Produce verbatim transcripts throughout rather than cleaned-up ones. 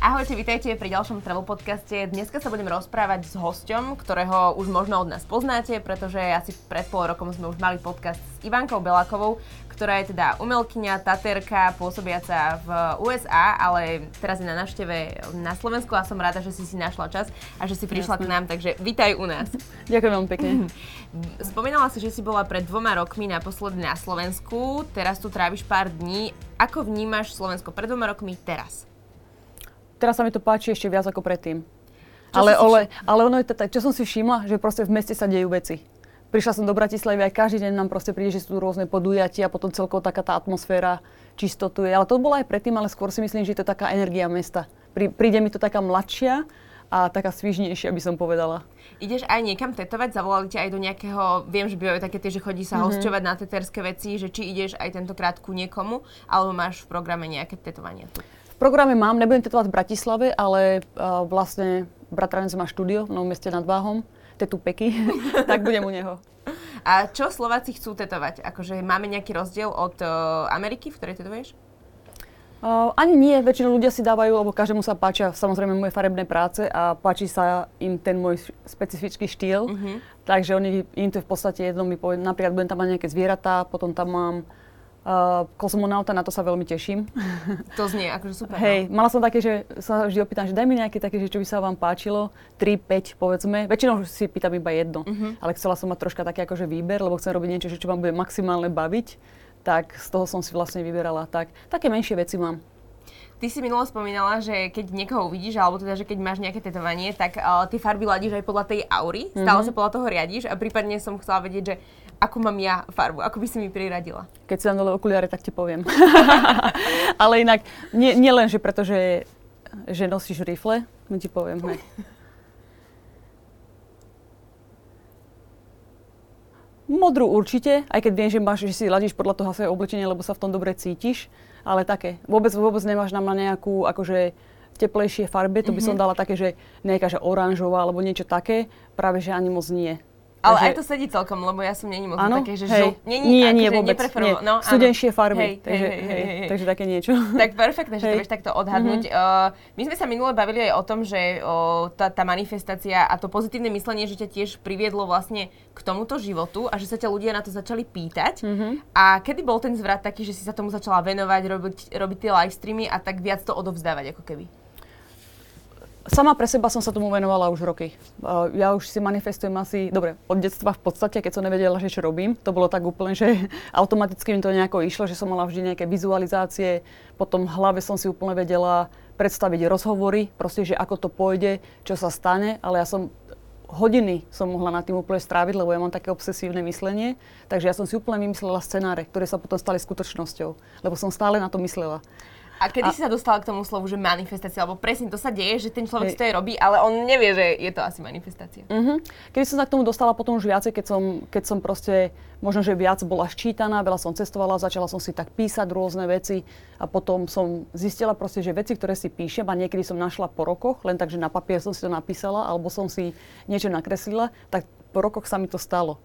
Ahojte, vítajte pri ďalšom travel podcaste. Dneska sa budem rozprávať s hosťom, ktorého už možno od nás poznáte, pretože asi pred pol rokom sme už mali podcast s Ivankou Belákovou, ktorá je teda umelkyňa, tatérka, pôsobiaca v ú es á, ale teraz je na návšteve na Slovensku a som rada, že si si našla čas a že si prišla Jasne. K nám, takže vítaj u nás. Ďakujem veľmi pekne. Spomínala si, že si bola pred dvoma rokmi naposledy na Slovensku, teraz tu tráviš pár dní. Ako vnímaš Slovensko pred dvoma rokmi teraz? Teraz sa mi to páči ešte viac ako predtým. Ale, ale, ale ono je to tak, čo som si všimla, že proste v meste sa dejú veci. Prišla som do Bratislavy a každý deň nám proste príde, že sú tu rôzne podujatia a potom celkovo taká tá atmosféra čistotu je. Ale to bola aj predtým, ale skôr si myslím, že je to taká energia mesta. Pri, príde mi to taká mladšia a taká svižnejšia, by som povedala. Ideš aj niekam tetovať? Zavolali ťa aj do nejakého, viem, že bývajú také tie, že chodí sa mm-hmm. hosťovať na tetérske veci, že či ideš aj tentokrát ku niekomu, alebo máš v programe nejaké tetovania? V programe mám, nebudem tetovať v Bratislave, ale uh, vlastne bratranec má štúdio v Novom Meste nad Váhom, tetu Peky, tak budem u neho. A čo Slováci chcú tetovať? Akože máme nejaký rozdiel od uh, Ameriky, v ktorej tetuješ? Uh, ani nie, väčšinou ľudia si dávajú, lebo každému sa páčia samozrejme moje farebné práce a páči sa im ten môj špecifický štýl, uh-huh. takže oni, im to je v podstate jedno, mi povie, napríklad budem tam mať nejaké zvieratá, potom tam mám Uh, kozmonauta, na to sa veľmi teším. To znie akože super. Hej, mala som také, že sa vždy opýtam, že daj mi nejaké také, že čo by sa vám páčilo, tri, päť povedzme, väčšinou si pýtam iba jedno, uh-huh. ale chcela som mať troška také akože výber, lebo chcem robiť niečo, čo vám bude maximálne baviť, tak z toho som si vlastne vyberala tak. Také menšie veci mám. Ty si minulo spomínala, že keď niekoho uvidíš, alebo teda, že keď máš nejaké tetovanie, tak uh, tie farby ladíš aj podľa tej aury, mm-hmm. stále sa podľa toho riadiš a prípadne som chcela vedieť, že ako mám ja farbu, ako by si mi priradila. Keď si dám dole okuliare, tak ti poviem. Ale inak, nie, nie len, že preto, že, že nosíš rifle, no ti poviem. Hej. Modrú určite, aj keď viem, že, máš, že si ladíš podľa toho svoje oblečenie, lebo sa v tom dobre cítiš. Ale také, vôbec, vôbec nemáš na mňa nejakú akože teplejšie farby, to by som dala také, že nejaká, že oranžová alebo niečo také, práve že ani moc nie. Ale takže aj to sedí celkom, lebo ja som není moc také, že žl... Není, nie, nie, akože vôbec, nie. No, studenšie farby, hej, takže, hej, hej, hej, hej. takže také niečo. Tak perfektné, že hej. to vieš takto odhadnúť. Mm-hmm. Uh, my sme sa minule bavili aj o tom, že uh, tá, tá manifestácia a to pozitívne myslenie, že ťa tiež priviedlo vlastne k tomuto životu a že sa ťa ľudia na to začali pýtať. Mm-hmm. A kedy bol ten zvrat taký, že si sa tomu začala venovať, robiť, robiť tie live streamy a tak viac to odovzdávať ako keby? Sama pre seba som sa tomu venovala už roky. Ja už si manifestujem asi, dobre, od detstva v podstate, keď som nevedela, že čo robím. To bolo tak úplne, že automaticky mi to nejako išlo, že som mala vždy nejaké vizualizácie. Potom v hlave som si úplne vedela predstaviť rozhovory, proste, že ako to pôjde, čo sa stane. Ale ja som hodiny som mohla nad tým úplne stráviť, lebo ja mám také obsesívne myslenie. Takže ja som si úplne vymyslela scenáre, ktoré sa potom stali skutočnosťou, lebo som stále na to myslela. A kedy a... si sa dostala k tomu slovu, že manifestácia, lebo presne to sa deje, že ten človek si to aj robí, ale on nevie, že je to asi manifestácia. Uh-huh. Kedy som sa k tomu dostala potom už viacej, keď som, keď som proste, možno, že viac bola ščítaná, veľa som cestovala, začala som si tak písať rôzne veci a potom som zistila proste, že veci, ktoré si píšem a niekedy som našla po rokoch, len tak, že na papier som si to napísala alebo som si niečo nakreslila, tak po rokoch sa mi to stalo.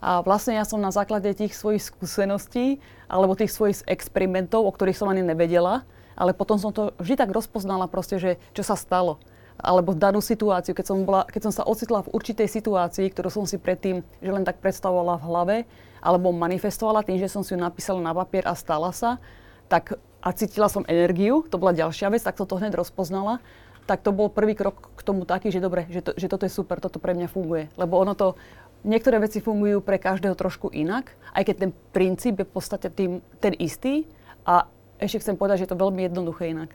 A vlastne ja som na základe tých svojich skúseností alebo tých svojich experimentov, o ktorých som ani nevedela, ale potom som to vždy tak rozpoznala proste, že čo sa stalo. Alebo danú situáciu, keď som, bola, keď som sa ocitla v určitej situácii, ktorú som si predtým že len tak predstavovala v hlave, alebo manifestovala tým, že som si ju napísala na papier a stala sa, tak a cítila som energiu, to bola ďalšia vec, tak som to hneď rozpoznala. Tak to bol prvý krok k tomu taký, že dobre, že, to, že toto je super, toto pre mňa funguje. Lebo ono to, niektoré veci fungujú pre každého trošku inak, aj keď ten princíp je v podstate tým, ten istý. A ešte chcem povedať, že je to veľmi jednoduché inak.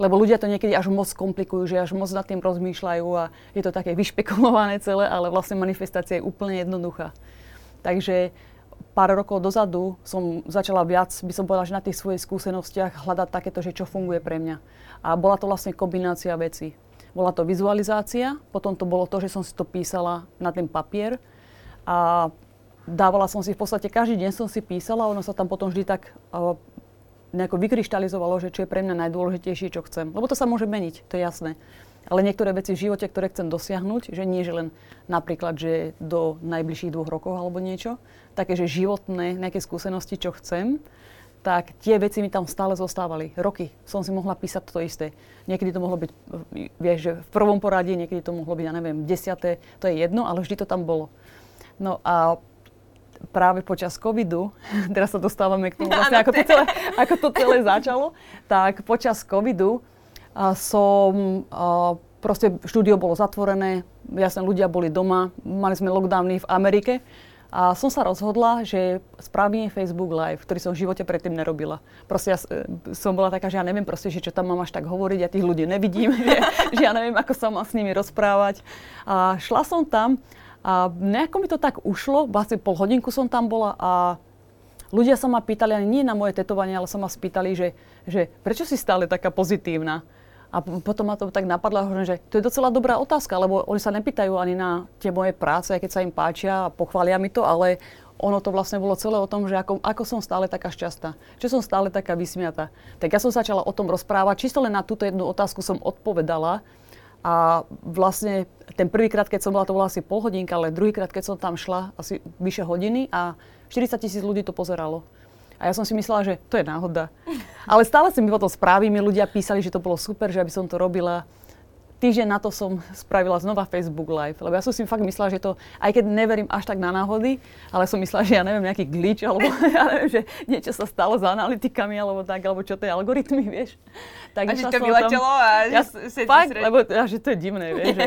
Lebo ľudia to niekedy až moc komplikujú, že až moc nad tým rozmýšľajú a je to také vyšpekulované celé, ale vlastne manifestácia je úplne jednoduchá. Takže pár rokov dozadu som začala viac, by som povedala, že na tých svojich skúsenostiach hľadať takéto, že čo funguje pre mňa. A bola to vlastne kombinácia vecí. Bola to vizualizácia, potom to bolo to, že som si to písala na ten papier a dávala som si v podstate, každý deň som si písala, ono sa tam potom vždy tak nejako vykryštalizovalo, že čo je pre mňa najdôležitejšie, čo chcem. Lebo to sa môže meniť, to je jasné. Ale niektoré veci v živote, ktoré chcem dosiahnuť, že nie, že len napríklad, že do najbližších dvoch rokov alebo niečo, také, že životné, nejaké skúsenosti, čo chcem, tak tie veci mi tam stále zostávali. Roky som si mohla písať to isté. Niekedy to mohlo byť, vieš, že v prvom poradí, niekedy to mohlo byť, ja neviem, desiate, to je jedno, ale vždy to tam bolo. No a práve počas covidu, teraz sa dostávame k tomu, vlastne, ako, to celé, ako to celé začalo, tak počas covidu a som, a proste štúdio bolo zatvorené, jasne ľudia boli doma, mali sme lockdowny v Amerike a som sa rozhodla, že spravím Facebook Live, ktorý som v živote predtým nerobila. Proste ja som bola taká, že ja neviem proste, že čo tam mám až tak hovoriť, ja tých ľudí nevidím, že, že ja neviem, ako sa mám s nimi rozprávať. A šla som tam a nejako mi to tak ušlo, vlastne pol hodinku som tam bola a ľudia sa ma pýtali, ani nie na moje tetovanie, ale sa ma spýtali, že, že prečo si stále taká pozitívna? A potom ma to tak napadlo, že to je docela dobrá otázka, lebo oni sa nepýtajú ani na tie moje práce, keď sa im páčia a pochvália mi to, ale ono to vlastne bolo celé o tom, že ako, ako som stále taká šťastná, čo som stále taká vysmiatá. Tak ja som začala o tom rozprávať, čisto len na túto jednu otázku som odpovedala a vlastne ten prvýkrát, keď som bola, to bola asi pol hodinka, ale druhýkrát, keď som tam šla, asi vyše hodiny a štyridsať tisíc ľudí to pozeralo. A ja som si myslela, že to je náhoda. Ale stále si mi potom správy, mi ľudia písali, že to bolo super, že aby som to robila. Týždeň na to som spravila znova Facebook Live, lebo ja som si fakt myslela, že to, aj keď neverím až tak na náhody, ale som myslela, že ja neviem, nejaký glitch, alebo ja neviem, že niečo sa stalo s analytikami, alebo tak, alebo čo to je algoritmy, vieš. Tak a že to vyletelo a ja, že fakt, sred... lebo ja, že to je divné, vieš. Že...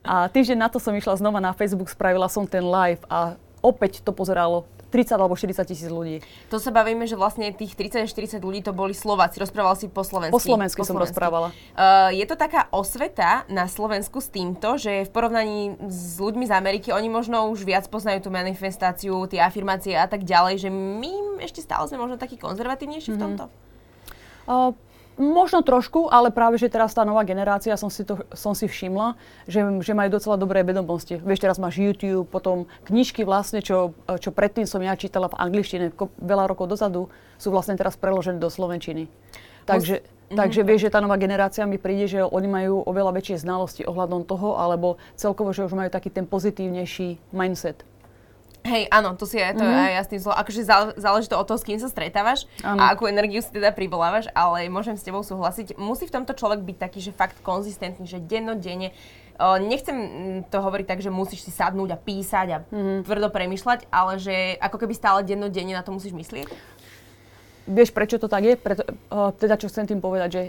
A týždeň na to som išla znova na Facebook, spravila som ten live a opäť to pozeralo tridsať alebo štyridsať tisíc ľudí. To sa bavíme, že vlastne tých tridsať až štyridsať ľudí to boli Slováci. Rozprával si po slovensky. Po slovensky som rozprávala. Uh, je to taká osveta na Slovensku s týmto, že v porovnaní s ľuďmi z Ameriky, oni možno už viac poznajú tú manifestáciu, tie afirmácie a tak ďalej, že my ešte stále sme možno takí konzervatívnejší mm-hmm. v tomto? Uh, Možno trošku, ale práve, že teraz tá nová generácia, som si, to, som si všimla, že, že majú docela dobré vedomosti. Vieš, teraz máš YouTube, potom knižky vlastne, čo, čo predtým som ja čítala v angličtine veľa rokov dozadu, sú vlastne teraz preložené do slovenčiny. Takže, mm-hmm. takže vieš, že tá nová generácia mi príde, že oni majú oveľa väčšie znalosti ohľadom toho, alebo celkovo, že už majú taký ten pozitívnejší mindset. Hej, áno, to si aj, to mm-hmm. aj ja s tým slovom. Akože záleží to od toho, s kým sa stretávaš ano. A akú energiu si teda privolávaš, ale môžem s tebou súhlasiť. Musí v tomto človek byť taký, že fakt konzistentný, že dennodenne. Uh, nechcem to hovoriť tak, že musíš si sadnúť a písať a mm-hmm. tvrdo premýšľať, ale že ako keby stále dennodenne na to musíš myslieť. Vieš, prečo to tak je? Preto, uh, teda čo chcem tým povedať, že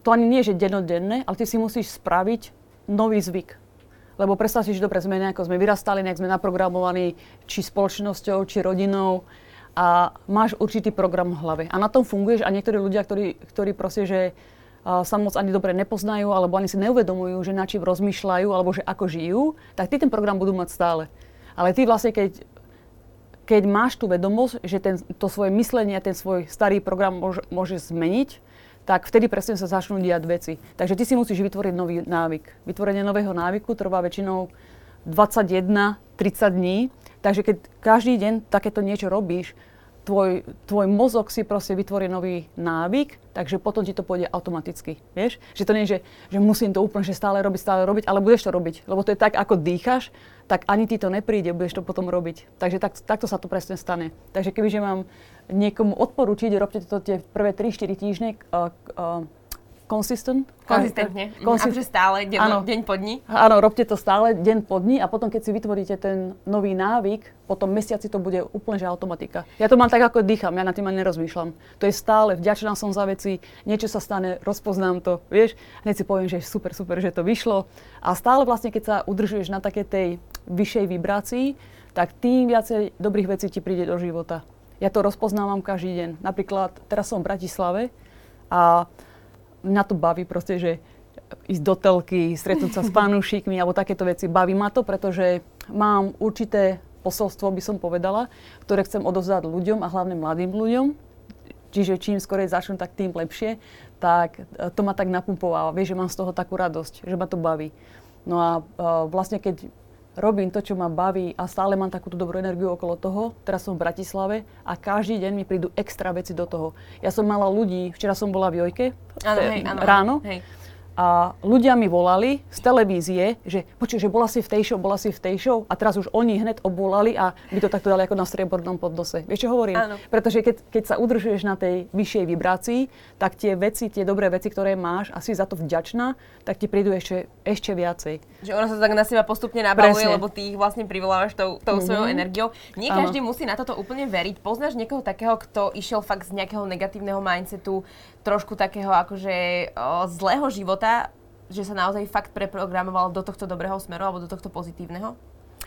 to ani nie je dennodenne, ale ty si musíš spraviť nový zvyk. Lebo predstav si, že dobre sme nejako sme vyrastali, nejak sme naprogramovaní či spoločnosťou, či rodinou a máš určitý program v hlave. A na tom funguješ a niektorí ľudia, ktorí, ktorí proste, že uh, sa moc ani dobre nepoznajú alebo ani si neuvedomujú, že na čím rozmýšľajú alebo že ako žijú, tak ty ten program budú mať stále. Ale ty vlastne, keď, keď máš tú vedomosť, že ten, to svoje myslenie, ten svoj starý program môže, môže zmeniť, tak vtedy presne sa začnú diať veci. Takže ty si musíš vytvoriť nový návyk. Vytvorenie nového návyku trvá väčšinou dvadsaťjeden tridsať dní. Takže keď každý deň takéto niečo robíš, tvoj, tvoj mozog si proste vytvorí nový návyk, takže potom ti to pôjde automaticky. Vieš? Že to nie je, že, že musím to úplne že stále robiť, stále robiť, ale budeš to robiť. Lebo to je tak, ako dýcháš, tak ani ti to nepríde, budeš to potom robiť. Takže tak, takto sa to presne stane. Takže kebyže mám niekomu odporúčiť, robte to tie prvé tri štyri týždne uh, uh, consistent. Konzistentne. Konsist- Akože stále, deň, ano, deň po dni. Áno, robte to stále, deň po dni a potom, keď si vytvoríte ten nový návyk, potom mesiaci to bude úplne že automatika. Ja to mám tak, ako dýcham, ja na tým ani nerozmýšľam. To je stále, vďačná som za veci, niečo sa stane, rozpoznám to, vieš. Hneď si poviem, že je super, super, že to vyšlo. A stále vlastne, keď sa udržuješ na takej tej vyššej vibrácii, tak tým viacej dobrých vecí ti príde do života. Ja to rozpoznávam každý deň. Napríklad, teraz som v Bratislave a mňa to baví proste, že ísť do telky, stretnúť sa s fanúšikmi alebo takéto veci. Baví ma to, pretože mám určité posolstvo, by som povedala, ktoré chcem odovzdať ľuďom a hlavne mladým ľuďom. Čiže čím skorej začnem, tak tým lepšie. Tak to ma tak napumpováva. Vieš, že mám z toho takú radosť, že ma to baví. No a vlastne keď robím to, čo ma baví a stále mám takúto dobrú energiu okolo toho. Teraz som v Bratislave a každý deň mi prídu extra veci do toho. Ja som mala ľudí, včera som bola v Jojke ano, hej, ano, ráno hej. A ľudia mi volali z televízie, že počuj, že bola si v tej show, bola si v tej show a teraz už oni hneď obvolali a my to takto dali ako na striebornom podnose. Vieš, čo hovorím? Áno. Pretože keď, keď sa udržuješ na tej vyššej vibrácii, tak tie veci, tie dobré veci, ktoré máš a si za to vďačná, tak ti prídu ešte, ešte viacej. Že ono sa tak na seba postupne nabaluje, lebo ty ich vlastne privolávaš tou, tou mm-hmm. svojou energiou. Nie áno. Každý musí na toto úplne veriť. Poznáš niekoho takého, kto išiel fakt z nejakého negatívneho mindsetu, trošku takého akože o, zlého života, že sa naozaj fakt preprogramoval do tohto dobrého smeru alebo do tohto pozitívneho?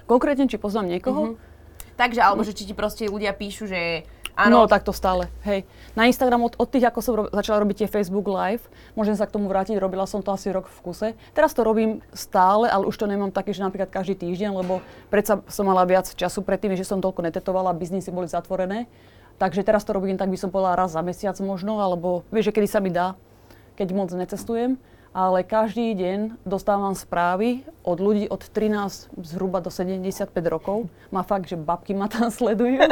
Konkrétne, či poznám niekoho? Mm-hmm. Takže, alebo že či ti proste ľudia píšu, že áno. No, tak to stále, hej. Na Instagram od, od tých, ako som ro- začala robiť tie Facebook Live, môžem sa k tomu vrátiť, robila som to asi rok v kuse. Teraz to robím stále, ale už to nemám také, že napríklad každý týždeň, lebo predsa som mala viac času predtým, že som toľko netetovala, biznisy boli zatvorené. Takže teraz to robím, tak by som povedala raz za mesiac možno, alebo vieš, že kedy sa mi dá, keď moc necestujem. Ale každý deň dostávam správy od ľudí od trinásť zhruba do sedemdesiatpäť rokov. Má fakt, že babky ma tam sledujú.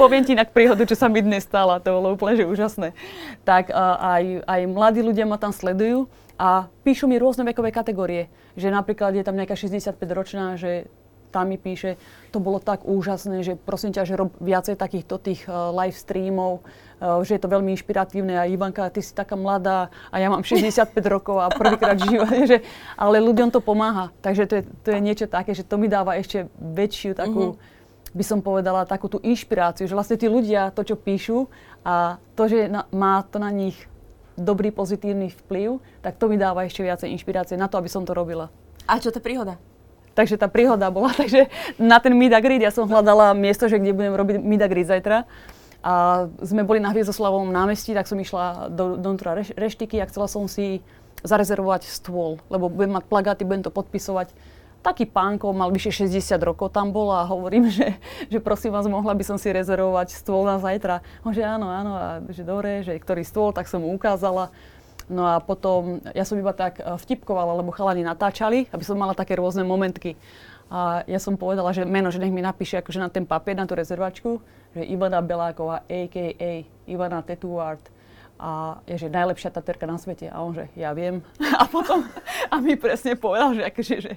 Poviem ti inak príhodu, čo sa mi dnes stala, to bolo úplne že úžasné. Tak aj, aj mladí ľudia ma tam sledujú a píšu mi rôzne vekové kategórie. Že napríklad je tam nejaká šesťdesiatpäťročná, že tam mi píše, to bolo tak úžasné, že prosím ťa, že rob viacej takýchto tých uh, live streamov, uh, že je to veľmi inšpiratívne a Ivanka, ty si taká mladá a ja mám šesťdesiatpäť rokov a prvýkrát v živote, že, ale ľuďom to pomáha. Takže to je, to je niečo také, že to mi dáva ešte väčšiu takú, mm-hmm. by som povedala, takú tú inšpiráciu, že vlastne tí ľudia to, čo píšu a to, že na, má to na nich dobrý pozitívny vplyv, tak to mi dáva ešte viacej inšpirácie na to, aby som to robila. A čo to príhoda? Takže tá príhoda bola, takže na ten meet and greet, ja som hľadala miesto, že kde budem robiť meet and greet zajtra. A sme boli na Hviezdoslavovom námestí, tak som išla do donútra reš, reštiky a chcela som si zarezervovať stôl, lebo budem mať plagáty, budem to podpisovať. Taký pánko, mal vyše šesťdesiat rokov tam bol a hovorím, že, že prosím vás, mohla by som si rezervovať stôl na zajtra. On že áno, áno, a že dobre, že ktorý stôl, tak som mu ukázala. No a potom, ja som iba tak vtipkovala, lebo chalani natáčali, aby som mala také rôzne momentky. A ja som povedala, že meno, že nech mi napíše akože na ten papier, na tú rezervačku, že Ivana Beláková, á ká á Ivana Tattoo Art. A je, že najlepšia tatérka na svete. A on, že ja viem. A potom, a mi presne povedal, že akože, že,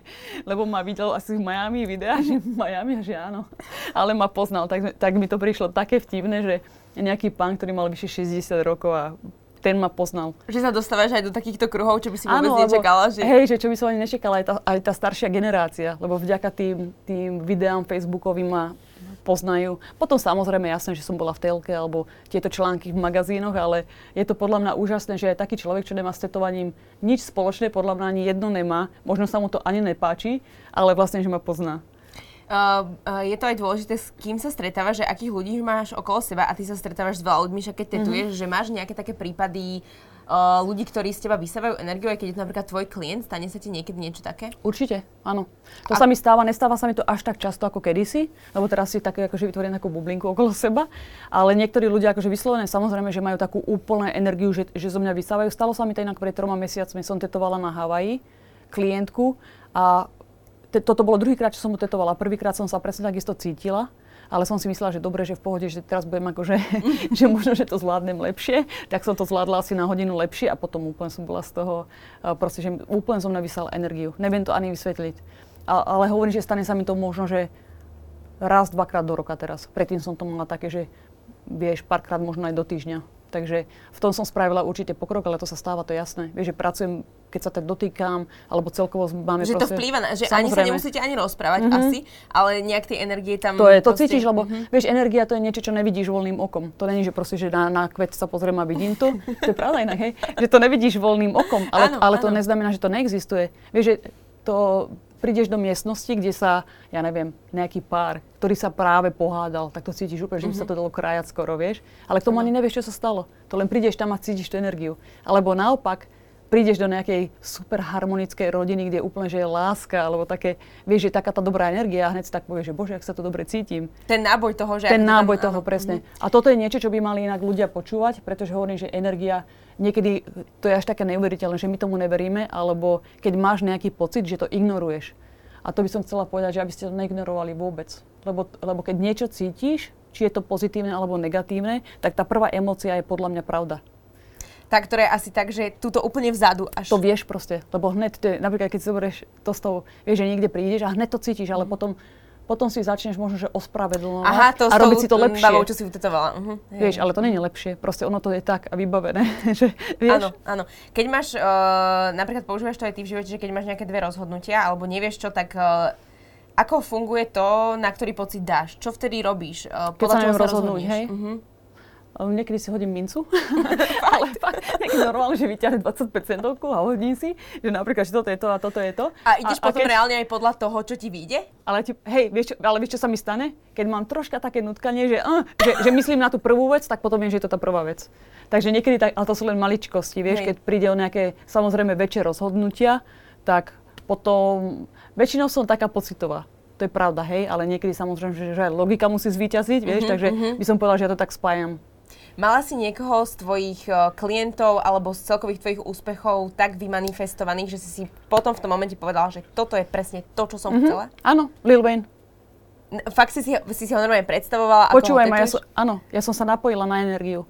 lebo ma videl asi v Miami videa, že v Miami, že áno. Ale ma poznal, tak, tak mi to prišlo také vtipné, že nejaký pán, ktorý mal vyše šesťdesiat rokov a ten ma poznal. Že sa dostávaš aj do takýchto kruhov, čo by si vôbec áno, nečakala? Že... Hej, že čo by som ani nečakala, aj tá, aj tá staršia generácia, lebo vďaka tým, tým videám facebookovým ma poznajú. Potom samozrejme jasné, že som bola v telke alebo tieto články v magazínoch, ale je to podľa mňa úžasné, že aj taký človek, čo nemá s tetovaním nič spoločné, podľa mňa ani jedno nemá, možno sa mu to ani nepáči, ale vlastne, že ma pozná. Uh, uh, je to aj dôležité, s kým sa stretávaš, že akých ľudí máš okolo seba a ty sa stretávaš s veľa ľuďmi, že keď tetuješ, mm-hmm. že máš nejaké také prípady uh, ľudí, ktorí z teba vysávajú energiu, aj keď je to napríklad tvoj klient, stane sa ti niekedy niečo také? Určite, áno. To a... sa mi stáva, nestáva sa mi to až tak často ako kedysi, lebo teraz si také akože vytvorím takú bublinku okolo seba, ale niektorí ľudia akože vyslovene samozrejme, že majú takú úplnú energiu, že, že zo mňa vysávajú. Stalo sa mi to inak pred troma mesiacmi, som tetovala na Havaji klientku a toto bolo druhýkrát, čo som mu tetovala. Prvýkrát som sa presne takisto cítila, ale som si myslela, že dobre, že v pohode, že teraz budem akože, že možno, že to zvládnem lepšie. Tak som to zvládla asi na hodinu lepšie a potom úplne som bola z toho, proste, že úplne som nevysala energiu. Neviem to ani vysvetliť. A, ale hovorím, že stane sa mi to možno, že raz, dvakrát do roka teraz. Predtým som to mala také, že vieš, párkrát možno aj do týždňa. Takže v tom som spravila určite pokrok, ale to sa stáva, to je jasné. Vieš, že pracujem, keď sa tak dotýkam, alebo celkovo máme že proste... Že to vplýva na... Že samozrejme. Ani sa nemusíte ani rozprávať mm-hmm. asi, ale nejak tie energie tam... To je, to proste... cítiš, lebo mm-hmm. vieš, energia to je niečo, čo nevidíš voľným okom. To není, že proste, že na, na kvet sa pozriem a vidím to. To je pravda inak, hej? Že to nevidíš voľným okom, ale, áno, ale áno. To neznamená, že to neexistuje. Vieš, že to... Prídeš do miestnosti, kde sa, ja neviem, nejaký pár, ktorý sa práve pohádal, tak to cítiš úplne, že by sa to dalo krájať skoro, vieš. Ale k tomu ani nevieš, čo sa stalo. To len prídeš tam a cítiš tú energiu. Alebo naopak, prídeš do nejakej super harmonickej rodiny, kde úplne, že je láska, alebo také, vieš, že je taká tá dobrá energia a hneď si tak povieš, že bože, ak sa to dobre cítim. Ten náboj toho, že... Ten náboj tam, toho, áno. Presne. A toto je niečo, čo by mali inak ľudia počúvať, pretože hovorím, že energia niekedy to je až také neuveriteľné, že my tomu neveríme, alebo keď máš nejaký pocit, že to ignoruješ. A to by som chcela povedať, že aby ste to neignorovali vôbec. Lebo, lebo keď niečo cítiš, či je to pozitívne alebo negatívne, tak tá prvá emócia je podľa mňa pravda. tá, ktorá je asi tak, že túto úplne vzadu až. To vieš proste, lebo hneď, to je, napríklad keď si zoberieš to s tou, vieš, že niekde prídeš a hneď to cítiš, ale potom, potom si začneš možno, že ospravedlňovať. Aha, to a robiť si to lepšie. Babou, čo si utetovala. Uh-huh. Vieš, ale to nie je lepšie, proste ono to je tak a vybavené, že vieš. Áno, áno. Keď máš, uh, napríklad používaš to aj ty v živote, že keď máš nejaké dve rozhodnutia, alebo nevieš čo, tak uh, ako funguje to, na ktorý pocit dáš? Čo vtedy robíš? Uh, podľa čoho sa rozhodnúť, hej? Uh-huh. Niekedy si hodím mincu, ale fakt, niekedy normálne, že vyťahnem dvadsaťpäť centovku a hodím si, že napríklad, že toto je to a toto je to. A ideš a, potom a keď... reálne aj podľa toho, čo ti vyjde? Ale, hej, vieš, ale vieš, čo sa mi stane? Keď mám troška také nutkanie, že, uh, že, že myslím na tú prvú vec, tak potom viem, že je to tá prvá vec. Takže niekedy, tak, ale to sú len maličkosti, vieš, hej. Keď príde o nejaké, samozrejme, väčšie rozhodnutia, tak potom, väčšinou som taká pocitová. To je pravda, hej, ale niekedy samozrejme, že, že logika musí zvíťaziť, vieš, mm-hmm, takže mm-hmm. by som povedala, že ja to tak spájam. Mala si niekoho z tvojich klientov alebo z celkových tvojich úspechov tak vymanifestovaných, že si si potom v tom momente povedala, že toto je presne to, čo som mm-hmm. chcela? Áno, Lil Wayne. Fakt si si ho, si si ho normálne predstavovala? Počúvaj ma, ja som, áno, ja som sa napojila na energiu.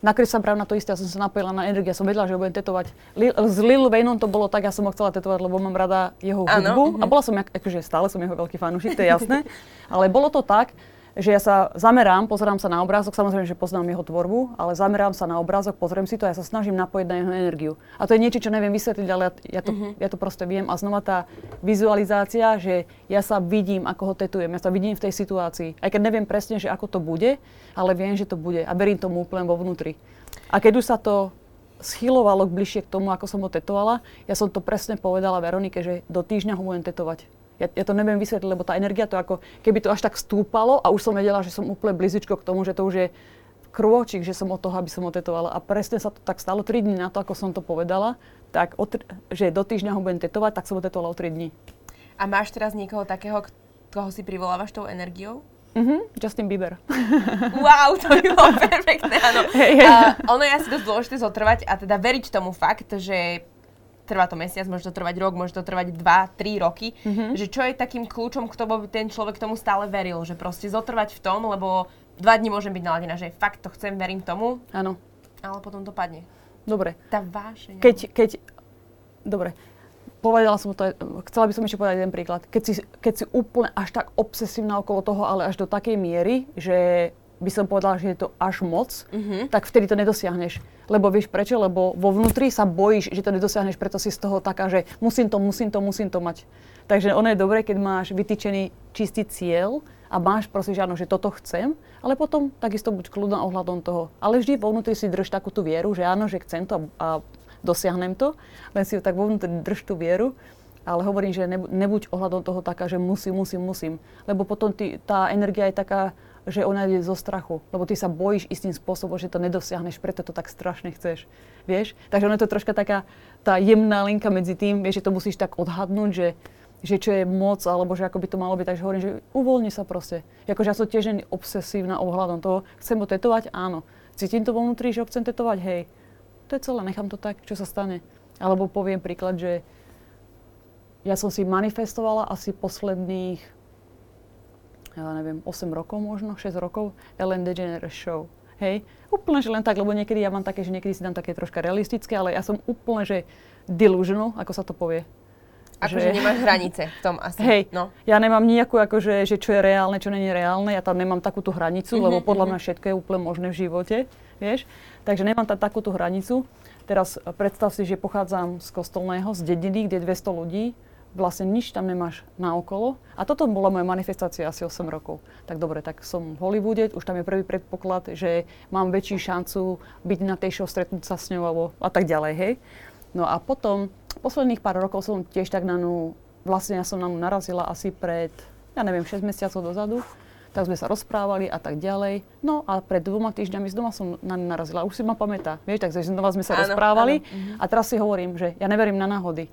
Na Chrisa Browna to isté, ja som sa napojila na energiu, ja som vedela, že ho budem tetovať. Lil, s Lil Wayneom to bolo tak, ja som ho chcela tetovať, lebo mám rada jeho ano, hudbu. Uh-huh. A bola som, akože stále som jeho veľký fanúšik, to je jasné. Ale bolo to tak, že ja sa zamerám, pozerám sa na obrázok, samozrejme, že poznám jeho tvorbu, ale zamerám sa na obrázok, pozriem si to a ja sa snažím napojiť na jeho energiu. A to je niečo, čo neviem vysvetliť, ale ja, ja, to, uh-huh. ja to proste viem. A znova tá vizualizácia, že ja sa vidím, ako ho tetujem, ja sa vidím v tej situácii. Aj keď neviem presne, že ako to bude, ale viem, že to bude a verím tomu úplne vo vnútri. A keď už sa to schylovalo bližšie k tomu, ako som ho tetovala, ja som to presne povedala Veronike, že do týždňa ho budem tetovať. Ja, ja to neviem vysvetliť, lebo tá energia to ako, keby to až tak stúpalo a už som vedela, že som úplne blízičko k tomu, že to už je krôčik, že som od toho, aby som ho tetovala. A presne sa to tak stalo, tri dni na to, ako som to povedala, tak od, že do týždňa ho budem tetovať, tak som ho tetovala o tri dni. A máš teraz niekoho takého, koho si privolávaš tou energiou? Mhm, Justin Bieber. Wow, to by bolo perfektné, áno. Hey, hey. Uh, ono je asi dosť dôležité zotrvať a teda veriť tomu fakt, že trvá to mesiac, môže to trvať rok, môže to trvať dva, tri roky, mm-hmm. že čo je takým kľúčom, kto by ten človek tomu stále veril, že proste zotrvať v tom, lebo dva dni môžem byť naladená, že fakt to chcem, verím tomu, áno, ale potom to padne. Dobre. Tá vášeň. Keď, keď, dobre, povedala som to, chcela by som ešte povedať jeden príklad, keď si, keď si úplne až tak obsesívna okolo toho, ale až do takej miery, že by som povedala, že je to až moc, mm-hmm. tak vtedy to nedosiahneš. Lebo vieš prečo? Lebo vo vnútri sa bojíš, že to nedosiahneš, preto si z toho taká, že musím to, musím to, musím to mať. Takže ono je dobré, keď máš vytýčený čistý cieľ a máš prosím, že áno, že toto chcem, ale potom takisto buď kľudná ohľadom toho. Ale vždy vo vnútri si drž takú tú vieru, že áno, že chcem to a dosiahnem to, len si tak vo vnútri drž tú vieru. Ale hovorím, že nebuď ohľadom toho taká, že musím, musím, musím. Lebo potom ty, tá energia je taká, že ona ide zo strachu, lebo ty sa bojíš istým spôsobom, že to nedosiahneš, preto to tak strašne chceš, vieš? Takže ona je to troška taká tá jemná linka medzi tým, vieš, že to musíš tak odhadnúť, že, že čo je moc, alebo že ako by to malo byť, takže hovorím, že uvoľni sa proste. Jakože ja som tiež len obsesívna ohľadom toho, chcem ho tetovať, áno. Cítim to vo vnútri, že ho chcem tetovať, hej. To je celé, nechám to tak, čo sa stane. Alebo poviem príklad, že ja som si manifestovala asi posledných ja neviem, osem rokov možno, šesť rokov, Ellen DeGeneres show, hej. Úplne, že len tak, lebo niekedy ja mám také, že niekedy si dám také troška realistické, ale ja som úplne, že delusional, ako sa to povie. Akože že... nemáš hranice v tom asi. Hej, no. Ja nemám nejakú, akože, že čo je reálne, čo nie je reálne, ja tam nemám takú tú hranicu, mm-hmm, lebo podľa mm-hmm. mňa všetko je úplne možné v živote, vieš. Takže nemám tam takú tú hranicu. Teraz predstav si, že pochádzam z kostolného, z dediny, kde je dvesto ľudí. Vlastne nič tam nemáš naokolo. A toto bola moja manifestácia asi osem rokov. Tak dobre, tak som v Hollywoode, už tam je prvý predpoklad, že mám väčšiu šancu byť na tej show, stretnúť sa s ňou alebo a tak ďalej, hej. No a potom, posledných pár rokov som tiež tak na ňu, vlastne ja som na ňu narazila asi pred, ja neviem, šesť mesiacov dozadu. Tak sme sa rozprávali a tak ďalej. No a pred dvoma týždňami z doma som na ňu narazila. Už si ma pamätá, vieš, takže znova sme sa áno, rozprávali. Áno. A teraz si hovorím, že ja neverím na náhody.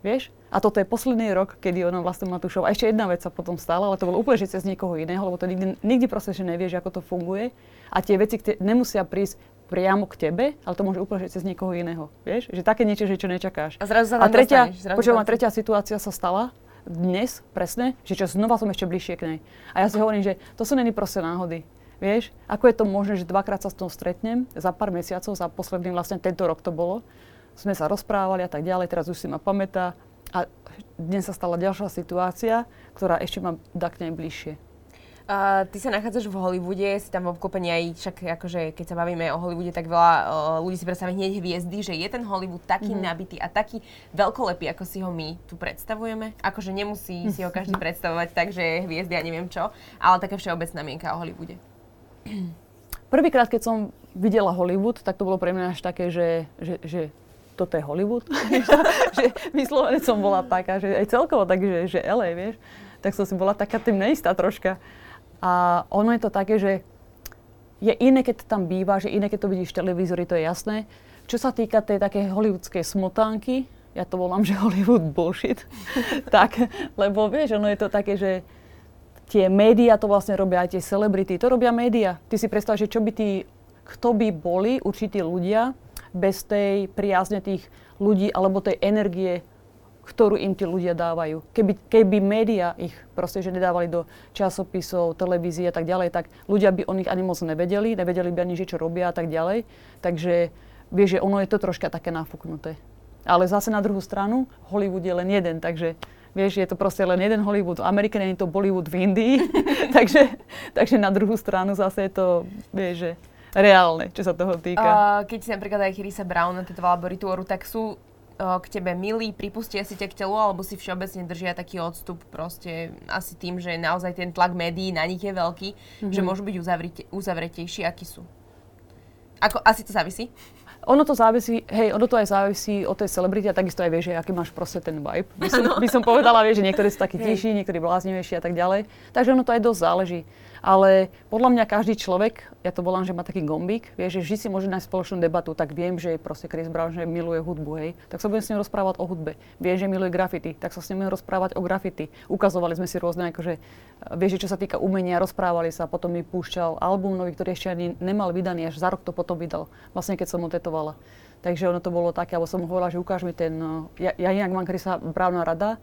Vieš? A toto je posledný rok, kedy ona vlastne má tú show. A ešte jedna vec sa potom stala, ale to bolo úplne, že cez niekoho iného, lebo to nikdy, nikdy proste, že nevieš, ako to funguje. A tie veci kte- nemusia prísť priamo k tebe, ale to môže úplne, že cez niekoho iného. Vieš? Že také niečo, že čo nečakáš. A zrazu sa tam dostaneš. Počúva, tretia situácia sa stala dnes, presne, že čo znova som ešte bližšie k nej. A ja si hovorím, že to sú není proste náhody. Vieš, ako je to možné, že dvakrát sa s tom stretnem za pár mesiacov, za posledný vlastne tento rok to bolo. Sme sa rozprávali a tak ďalej, teraz už si ma pamätá. A dnes sa stala ďalšia situácia, ktorá ešte ma dá k nej bližšie. Uh, ty sa nachádzaš v Hollywoode, si tam v obklopení aj, však akože keď sa bavíme o Hollywoode, tak veľa uh, ľudí si predstaví hneď hviezdy, že je ten Hollywood taký mm-hmm. nabitý a taký veľkolepý, ako si ho my tu predstavujeme. Akože nemusí si ho každý predstavovať tak, že hviezdy a neviem čo, ale taká všeobecná mienka o Hollywoode. Prvýkrát, keď som videla Hollywood, tak to bolo pre mňa až také, že, že, že toto je Hollywood. Že vyslovene som bola taká, že aj celkovo tak, že, že el ej, vieš, tak som si bola taká tým neistá troška. A ono je to také, že je iné, keď tam býva, že iné, keď to vidíš v televízori, to je jasné. Čo sa týka tej takej hollywoodskej smotánky, ja to volám, že Hollywood bullshit, tak, lebo vieš, ono je to také, že tie médiá to vlastne robia, aj tie celebrity, to robia médiá. Ty si predstav, že čo by tí, kto by boli určití ľudia bez tej priazne tých ľudí alebo tej energie, ktorú im tí ľudia dávajú. Keby, keby médiá ich proste, že nedávali do časopisov, televízie a tak ďalej, tak ľudia by o nich ani moc nevedeli, nevedeli by ani, že čo robia a tak ďalej. Takže vieš, že ono je to troška také nafúknuté. Ale zase na druhú stranu, Hollywood je len jeden, takže vieš, je to proste len jeden Hollywood v Amerike, nie je to Bollywood v Indii, takže, takže na druhú stranu zase je to, vieš, že reálne, čo sa toho týka. Uh, keď si napríklad aj Chrisa Browna tetovala Ritu Oru, tak sú k tebe milí, pripustia si ťa k telu, alebo si všeobecne držia taký odstup proste asi tým, že naozaj ten tlak médií na nich je veľký, mm-hmm. že môžu byť uzavrite, uzavretejší, akí sú. Ako, asi to závisí? Ono to závisí, hej, ono to aj závisí od tej celebrity a takisto aj vieš, že aký máš proste ten vibe. By som, by som povedala, vieš, že niektorí sú takí tichší, niektorí bláznivejší a tak ďalej. Takže ono to aj dosť záleží. Ale podľa mňa každý človek, ja to volám, že má taký gombík, vieš, že vždy si môže nájsť spoločnú debatu, tak viem, že proste Chris Brown, že miluje hudbu, hej, tak sa budem s ním rozprávať o hudbe. Viem, že miluje grafity, tak sa s ním budem rozprávať o grafity. Ukazovali sme si rôzne, akože, vieš, že čo sa týka umenia, rozprávali sa, potom mi púšťal album nový, ktorý ešte ani nemal vydaný, až za rok to potom vydal, vlastne keď som ho tetovala. Takže ono to bolo také, alebo som hovorila, že ukáž mi ten, ja, ja inak mám Chrisa Browna rada,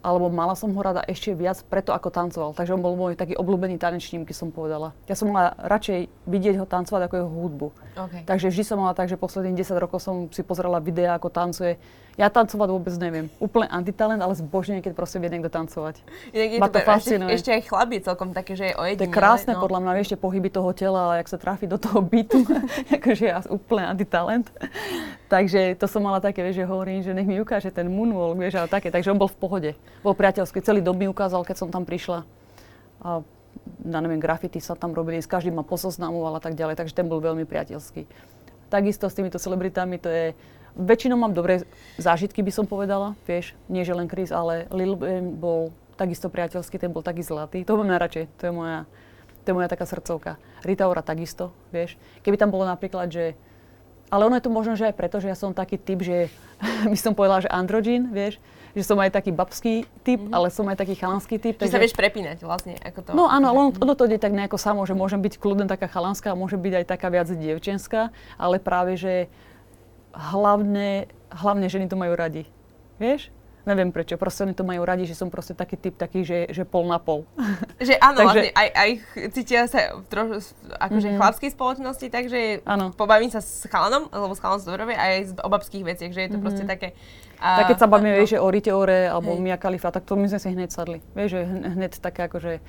alebo mala som ho rada ešte viac preto, ako tancoval. Takže on bol môj taký obľúbený tanečník, keď som povedala. Ja som mala radšej vidieť ho tancovať ako jeho hudbu. Okay. Takže vždy som mala tak, že posledných desať rokov som si pozerala videá, ako tancuje. Ja tancovať vôbec neviem. Úplne antitalent, ale zbožne, keď proste vie niekto tancovať. Ma to fascinuje. Ešte, ešte aj chlap je celkom také, že je ojedinelé. To je krásne, no. Podľa mňa, ešte pohyby toho tela, ale jak sa trafi do toho bytu, akože ja úplne antitalent. Takže to som mala také, vieš, že hovorím, že nech mi ukáže ten moonwalk, vieš, ale také. Takže on bol v pohode. Bol priateľský, celý dob mi ukázal, keď som tam prišla. A na neviem, grafity sa tam robili, s každým ma pozoznamoval a tak ďalej, takže ten bol veľmi priateľský. Takisto s týmito celebritami to je, väčšinou mám dobré zážitky, by som povedala, vieš, nie že len Chris, ale Lil Wayne bol takisto priateľský, ten bol taký zlatý, toho mám najradšej, to je moja, to je moja taká srdcovka. Rita Ora takisto, vieš, keby tam bolo napríklad, že ale ono je to možno, že aj preto, že ja som taký typ, že by som povedala, že androgyn, vieš, že som aj taký babský typ, mm-hmm. ale som aj taký chalanský typ. Že takže sa vieš prepínať vlastne, ako to. No áno, ale ono, ono to ide tak nejako samo, že môžem byť kľudne taká chalanská, môže byť aj taká viac dievčenská, ale práve, že hlavne, hlavne ženy to majú radi, vieš? Neviem prečo, proste oni to majú radi, že som proste taký typ taký, že, že pol na pol. Že áno, takže, vlastne aj, aj cítia sa trošku akože mm-hmm. chlapskej spoločnosti, takže ano. Pobavím sa s chalanom, lebo s chalanom sa dobre, aj z obabských veciek, že je to mm-hmm. proste také. A, tak keď sa bavíme, no. vieš, že o Rite Ore alebo Mia Khalifa, tak to my sme si hneď sadli. Vieš, že hneď taká akože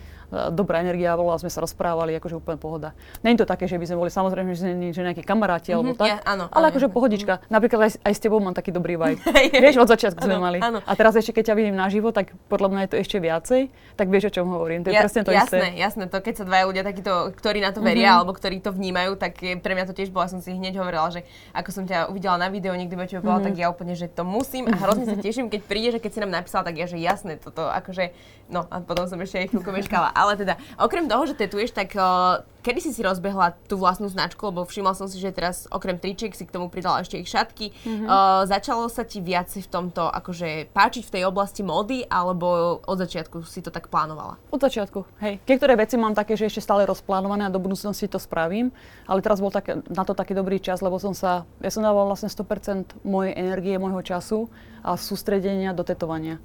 dobrá energia bola, sme sa rozprávali, akože úplne pohoda. Není to také, že by sme boli samozrejme, že, že nejakí kamaráti alebo mm-hmm, tak, ja, áno, ale áno, akože áno. Pohodička. Napríklad aj, aj s tebou mám taký dobrý vibe. Vieš, od začiatku áno, sme mali. Áno. A teraz ešte, keď ťa vidím naživo, tak podľa mňa je to ešte viacej, tak vieš, o čom hovorím. To je ja, presne to jasné, isté. Jasné, jasné, to keď sa dvaja ľudia takíto, ktorí na to veria mm-hmm. alebo ktorí to vnímajú, tak pre mňa to tiež bolo, som si hneď hovorila, že ako som ťa uvidela na videu, niekde by ťa bola, tak ja úplne, že to musím a hrozne sa teším, keď príde, že keď si nám napísala, tak ja, že jasné, toto akože, no a potom som ešte aj chvíľko meškala, ale teda, okrem toho, že tetuješ, tak uh, kedy si si rozbehla tú vlastnú značku, lebo všimla som si, že teraz okrem tričiek si k tomu pridala ešte ich šatky, mm-hmm. uh, začalo sa ti viac v tomto akože páčiť v tej oblasti módy, alebo od začiatku si to tak plánovala? Od začiatku, hej. Niektoré veci mám také, že ešte stále rozplánované a do budúcnosti to spravím, ale teraz bol tak, na to taký dobrý čas, lebo som sa, ja som dávala vlastne sto percent mojej energie, môjho času a sústredenia do tetovania.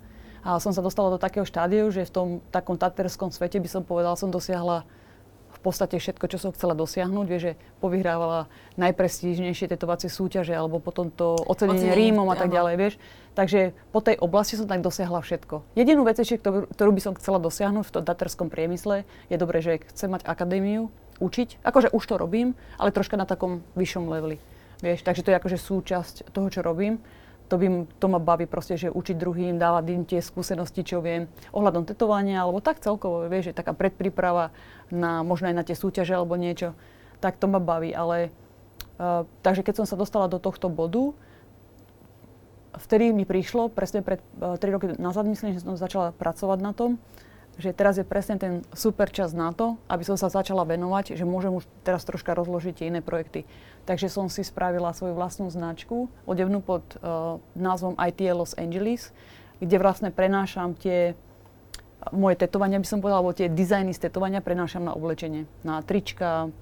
A som sa dostala do takého štádiu, že v tom takom taterskom svete by som povedala, som dosiahla v podstate všetko, čo som chcela dosiahnuť, vie, že povyhrávala najprestížnejšie tetovacie súťaže alebo potom to ocenenie Rímom a tak ďalej, vieš. Takže po tej oblasti som tak dosiahla všetko. Jedinú vec, ktorú, ktorú by som chcela dosiahnuť v datarskom priemysle, je dobré, že chcem mať akadémiu, učiť, akože už to robím, ale troška na takom vyššom leveli, vieš. Takže to je akože súčasť toho, čo robím. To, by, to ma baví proste, že učiť druhým, dávať im tie skúsenosti, čo viem, ohľadom tetovania, alebo tak celkovo, vieš, že taká predpríprava na, možno aj na tie súťaže alebo niečo, tak to ma baví, ale uh, takže keď som sa dostala do tohto bodu, vtedy mi prišlo, presne pred uh, tri roky nazad, myslím, že som začala pracovať na tom, že teraz je presne ten super čas na to, aby som sa začala venovať, že môžem už teraz troška rozložiť tie iné projekty. Takže som si spravila svoju vlastnú značku, odevnú pod uh, názvom I T L Los Angeles, kde vlastne prenášam tie moje tetovania, by som povedala, alebo tie dizajny z tetovania prenášam na oblečenie. Na trička,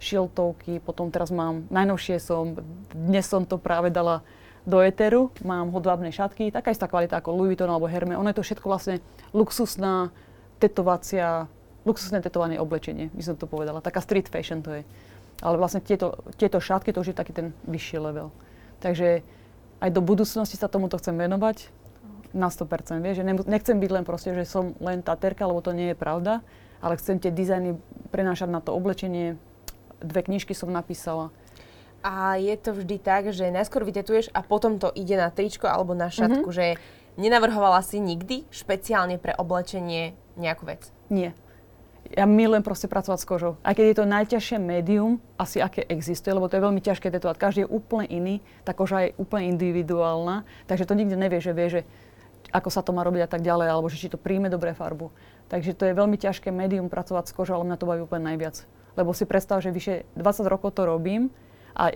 šiltovky, potom teraz mám, najnovšie som, dnes som to práve dala do eteru, mám hodvábne šatky, taká istá kvalita ako Louis Vuitton alebo Hermès. Ono je to všetko vlastne luxusná tetovácia, luxusné tetované oblečenie, by som to povedala. Taká street fashion to je. Ale vlastne tieto, tieto šátky, to už je taký ten vyšší level. Takže aj do budúcnosti sa tomuto chcem venovať na sto percent, vieš, že nechcem byť len proste, že som len tatérka, lebo to nie je pravda, ale chcem tie dizajny prenášať na to oblečenie. Dve knižky som napísala. A je to vždy tak, že najskôr vytetuješ a potom to ide na tričko alebo na šatku, mm-hmm. že nenavrhovala si nikdy špeciálne pre oblečenie nejakú vec? Nie. Ja milujem proste pracovať s kožou. Aj keď je to najťažšie médium, asi aké existuje, lebo to je veľmi ťažké tetovať. Každý je úplne iný, tá koža je úplne individuálna, takže to nikde nevie, že vie, že ako sa to má robiť a tak ďalej, alebo že či to príjme dobré farbu. Takže to je veľmi ťažké médium pracovať s kožou, ale mňa to baví úplne najviac. Lebo si predstav, že vyše dvadsať rokov to robím a,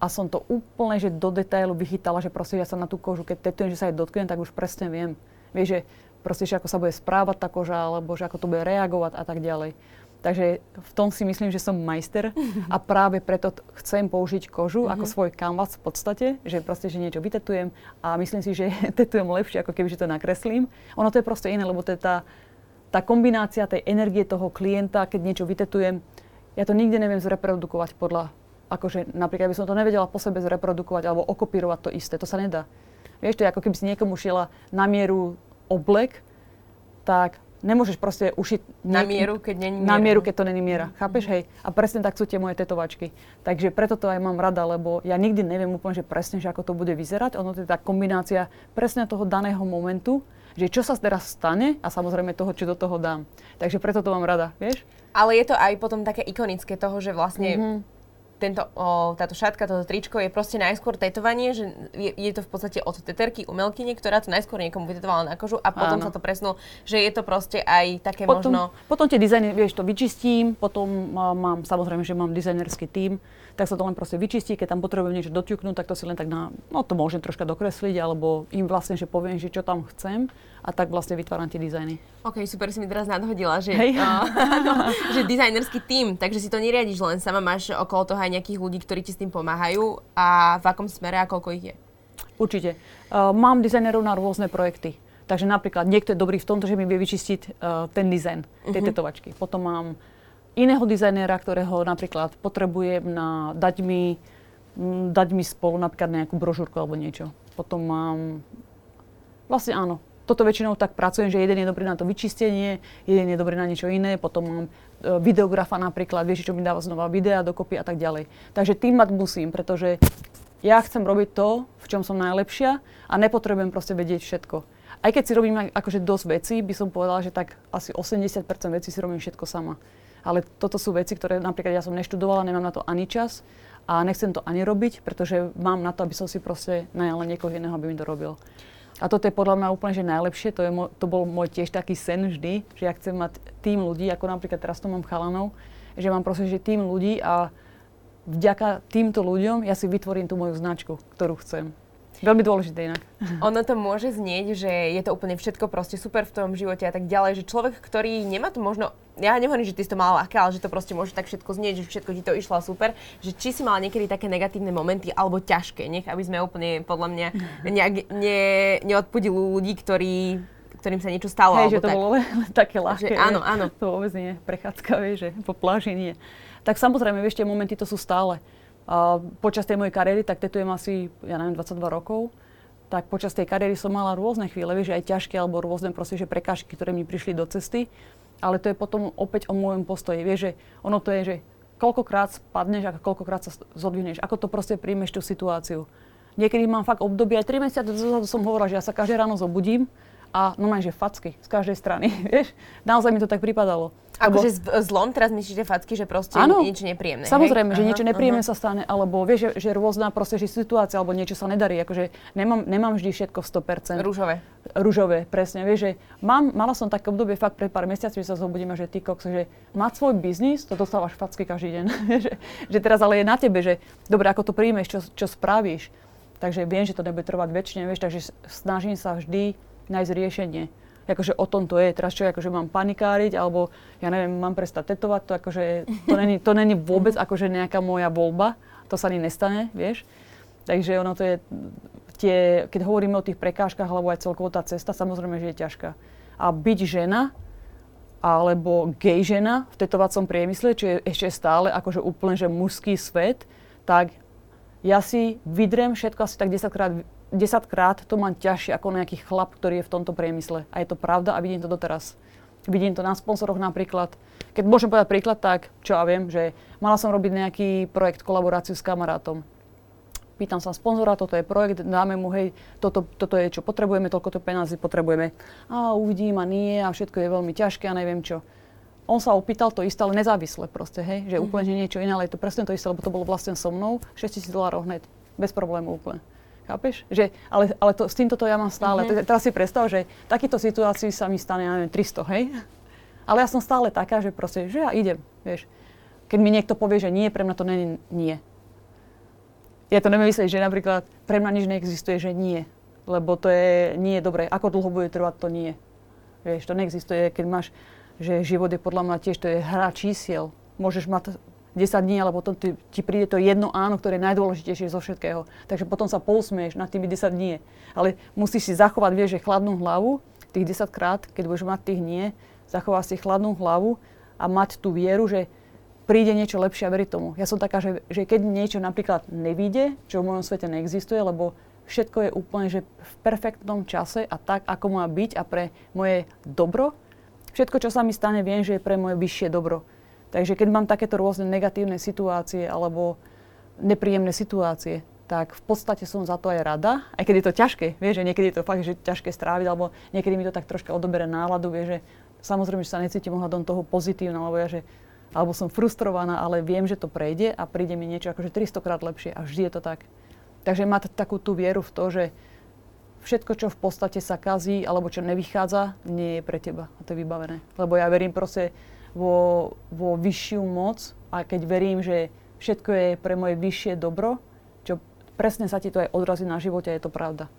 a som to úplne, že do detailu vychytala, že proste ja sa na tú kožu, keď tetujem, že sa jej dotknem, tak už presne viem. Vieš, že proste, že ako sa bude správať tá koža, alebo že ako to bude reagovať a tak ďalej. Takže v tom si myslím, že som majster a práve preto t- chcem použiť kožu mm-hmm. ako svoj canvas v podstate, že proste, že niečo vytetujem a myslím si, že tetujem lepšie, ako keby, že to nakreslím. Ono to je proste iné, lebo to je tá, tá kombinácia tej energie toho klienta, keď niečo vytetujem, ja to nikde neviem zreprodukovať podľa, akože napríklad by som to nevedela po sebe zreprodukovať alebo okopírovať to isté, to sa nedá. Vieš, to je ako keby si niekomu šiela na mieru oblek, tak nemôžeš proste ušiť na mieru, keď není miera. Na mieru, keď to není miera. Chápeš? Hej. A presne tak sú tie moje tetovačky. Takže preto to aj mám rada, lebo ja nikdy neviem úplne, že presne, že ako to bude vyzerať. Ono to je tá kombinácia presne toho daného momentu, že čo sa teraz stane a samozrejme toho, čo do toho dám. Takže preto to mám rada, vieš? Ale je to aj potom také ikonické toho, že vlastne mm-hmm. Tento, o, táto šatka, toto tričko je proste najskôr tetovanie, že je, je to v podstate od tetérky, umelkyne, ktorá to najskôr niekomu vytetovala na kožu a potom áno. sa to presnú, že je to proste aj také potom, možno... Potom tie dizajny, vieš, to vyčistím, potom mám, samozrejme, že mám dizajnerský tím, tak sa to len proste vyčistí, keď tam potrebujem niečo doťuknúť, tak to si len tak na... No to môžem troška dokresliť, alebo im vlastne, že poviem, že čo tam chcem a tak vlastne vytváram tie dizajny. OK, super, si mi teraz nadhodila, že, hey. uh, že dizajnerský tím, takže si to neriadiš len sama, máš okolo toho nejakých ľudí, ktorí ti s tým pomáhajú a v akom smere a koľko ich je? Určite. Uh, mám dizajnerov na rôzne projekty. Takže napríklad niekto je dobrý v tomto, že mi vie vyčistiť uh, ten dizajn, uh-huh. tej tetovačky. Potom mám iného dizajnera, ktorého napríklad potrebujem na, dať, mi, m, dať mi spolu napríklad nejakú brožúrku alebo niečo. Potom mám... Vlastne áno. Toto väčšinou tak pracujem, že jeden je dobrý na to vyčistenie, jeden je dobrý na niečo iné, potom mám videografa napríklad, vieš, čo mi dáva znova videa dokopy a tak ďalej. Takže tým mať musím, pretože ja chcem robiť to, v čom som najlepšia a nepotrebujem proste vedieť všetko. Aj keď si robím akože dosť vecí, by som povedala, že tak asi osemdesiat percent vecí si robím všetko sama. Ale toto sú veci, ktoré napríklad ja som neštudovala, nemám na to ani čas a nechcem to ani robiť, pretože mám na to, aby som si proste najala niekoho iného, aby mi to robil. A toto je podľa mňa úplne že najlepšie, to, je mo- to bol môj tiež taký sen vždy, že ja chcem mať tím ľudí, ako napríklad teraz to mám chalanov, že mám proste že tím ľudí a vďaka týmto ľuďom ja si vytvorím tú moju značku, ktorú chcem. Veľmi dôležité inak. Ono to môže znieť, že je to úplne všetko proste super v tom živote a tak ďalej, že človek, ktorý nemá to možno, ja nehovorím, že ty si to mala ľahké, ale že to proste môže tak všetko znieť, že všetko ti to išlo super, že či si mala niekedy také negatívne momenty alebo ťažké, nech aby sme úplne podľa mňa nejak ne, neodpudili ľudí, ktorí ktorým sa niečo stalo. Hej, že to tak, bolo len, len také ľahké. Že, áno, áno. To vôbec nie je prechádzkavé, že po pláži nie. Tak samozrejme, vieš, tie momenty to sú stále. Uh, počas tej mojej kariéry, tak tetujem asi, ja neviem, dvadsaťdva rokov, tak počas tej kariéry som mala rôzne chvíle, vieš, aj ťažké alebo rôzne proste, že prekážky, ktoré mi prišli do cesty, ale to je potom opäť o môjom postoji, vieš, že ono to je, že koľkokrát spadneš a koľkokrát sa zodvihneš, ako to proste príjmeš tú situáciu. Niekedy mám fakt obdobie, aj tri mesiace dozadu som hovorila, že ja sa každé ráno zobudím a normálne, že facky z každej strany, vieš, naozaj mi to tak pripadalo. Akože zlom teraz myslíš, že facky, že proste áno, niečo nepríjemné, hej? Samozrejme, že aha, niečo nepríjemné aha. sa stane, alebo vieš, že, že rôzna proste, že situácia, alebo niečo sa nedarí, akože nemám, nemám vždy všetko sto percent. Rúžové. Rúžové, presne, vieš, že mám, mala som také obdobie fakt pred pár mesiacmi, že sa zobudíme, že ty kokso, že mať svoj biznis, to dostávaš facky každý deň, že, že teraz ale je na tebe, že dobre, ako to príjmeš, čo, čo spravíš, takže viem, že to nebude trvať večne, vieš, takže snažím sa vždy nájsť riešenie. Akože o tom to je. Teraz čo, akože mám panikáriť, alebo ja neviem, mám prestať tetovať, to akože, to není, to není vôbec akože nejaká moja voľba, to sa ani nestane, vieš. Takže ono to je, tie, keď hovoríme o tých prekážkach, alebo aj celkovo tá cesta, samozrejme, že je ťažká. A byť žena, alebo gej žena v tetovacom priemysle, čo je ešte stále akože úplne, že mužský svet, tak ja si vydrem všetko asi tak desaťkrát desaťkrát to mám ťažšie ako nejaký chlap, ktorý je v tomto priemysle. A je to pravda a vidím to doteraz. Vidím to na sponzoroch napríklad. Keď môžem povedať príklad, tak čo ja viem, že mala som robiť nejaký projekt, kolaboráciu s kamarátom. Pýtam sa sponzora, toto je projekt, dáme mu, hej, toto, toto je čo potrebujeme, toľko to peňazí potrebujeme. A uvidím a nie a všetko je veľmi ťažké a neviem čo. On sa opýtal to isté, ale nezávisle proste, hej, že mm-hmm. úplne že niečo iné, ale je to presne to isté, lebo to bolo vlastne so mnou, šesťtisíc dolárov hneď, bez problémov úplne. Chápeš? Že, ale ale to, s týmto to ja mám stále. Mm-hmm. Teraz si predstav, že takýto situácií sa mi stane, ja neviem, tristo, hej? Ale ja som stále taká, že proste, že ja idem, vieš. Keď mi niekto povie, že nie, pre mňa to není nie. Ja to neviem myslieť, že napríklad pre mňa nič neexistuje, že nie. Lebo to je nie dobré. Ako dlho bude trvať, to nie. Vieš, to neexistuje, keď máš, že život je podľa mňa tiež, to je hra čísiel. Môžeš mať desať dní, ale potom ti, ti príde to jedno áno, ktoré je najdôležitejšie zo všetkého. Takže potom sa pousmieš nad tými desať dní. Ale musíš si zachovať, vieš, že chladnú hlavu, tých desaťkrát, keď budeš mať tých nie, zachováš si chladnú hlavu a mať tú vieru, že príde niečo lepšie a veriť tomu. Ja som taká, že, že keď niečo napríklad nevíde, čo v mojom svete neexistuje, lebo všetko je úplne že v perfektnom čase a tak, ako má byť a pre moje dobro, všetko, čo sa mi stane, viem, že je pre moje vyššie dobro. Takže keď mám takéto rôzne negatívne situácie alebo nepríjemné situácie, tak v podstate som za to aj rada. Aj keď je to ťažké, vieš, že niekedy je to fakt, že ťažké stráviť, alebo niekedy mi to tak troška odoberie náladu, vieš, že samozrejme, že sa necítim ohľadom toho pozitívna, alebo ja, že alebo som frustrovaná, ale viem, že to prejde a príde mi niečo akože tristokrát lepšie a vždy je to tak. Takže mať takú tú vieru v to, že všetko, čo v podstate sa kazí, alebo čo nevychádza, nie je pre teba a to je vybavené. Lebo ja verím proste Vo, vo vyššiu moc a keď verím, že všetko je pre moje vyššie dobro, čo presne sa ti to aj odrazí na živote, je to pravda.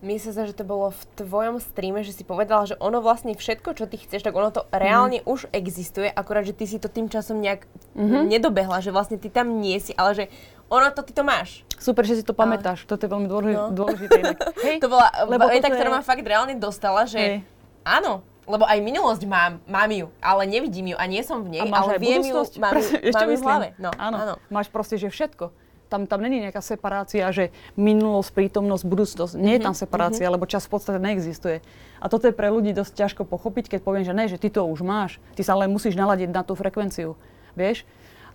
Myslím sa, že to bolo v tvojom streame, že si povedala, že ono vlastne všetko, čo ty chceš, tak ono to reálne mm. už existuje, akorát, že ty si to tým časom nejak mm-hmm. nedobehla, že vlastne ty tam nie si, ale že ono to, ty to máš. Super, že si to pamätáš, ale toto je veľmi dôležité. No. dôležité Hej, to bola veta, ktorá ma fakt reálne dostala, že Hej. áno, lebo aj minulosť mám, mám ju, ale nevidím ju a nie som v nej, ale viem ju, mám ju, mám ju v hlave. No, áno. áno, máš proste, že všetko. Tam, tam není nejaká separácia, že minulosť, prítomnosť, budúcnosť. Nie mm-hmm. je tam separácia, mm-hmm. lebo čas v podstate neexistuje. A toto je pre ľudí dosť ťažko pochopiť, keď poviem, že ne, že ty to už máš. Ty sa len musíš naladiť na tú frekvenciu, vieš?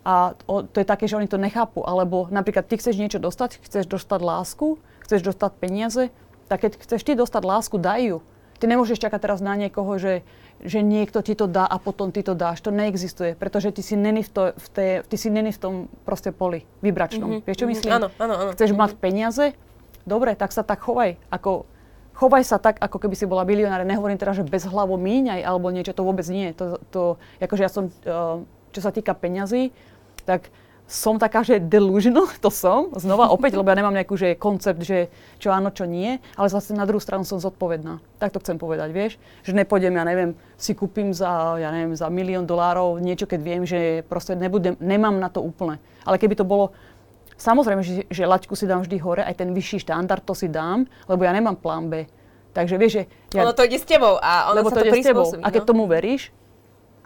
A to je také, že oni to nechápu. Alebo napríklad ty chceš niečo dostať, chceš dostať lásku, chceš dostať peniaze, tak keď chceš ty dostať lásku, daj ju. Ty nemôžeš čakať teraz na niekoho, že, že niekto ti to dá a potom ty to dáš. To neexistuje, pretože ty si není v, to, v, té, ty si není v tom proste poli vibračnom. Mm-hmm. Vieš, čo myslím? Áno, áno, áno. Chceš mm-hmm. mať peniaze? Dobre, tak sa tak chovaj. Ako, chovaj sa tak, ako keby si bola milionár. Nehovorím teraz, že bezhlavo míňaj alebo niečo, to vôbec nie. To, to, akože ja som, čo sa týka peňazí, tak som taká, že delužno, to som, znova opäť, lebo ja nemám nejakú, že koncept, že čo áno, čo nie, ale zase na druhú stranu som zodpovedná. Tak to chcem povedať, vieš, že nepôjdem, ja neviem, si kúpim za, ja neviem, za milión dolárov niečo, keď viem, že proste nebudem, nemám na to úplne. Ale keby to bolo, samozrejme, že, že laťku si dám vždy hore, aj ten vyšší štandard to si dám, lebo ja nemám plán B. Takže vieš, že... Ja, ono to ide s tebou a ono sa to, to prispôsobí. A keď no? tomu veríš,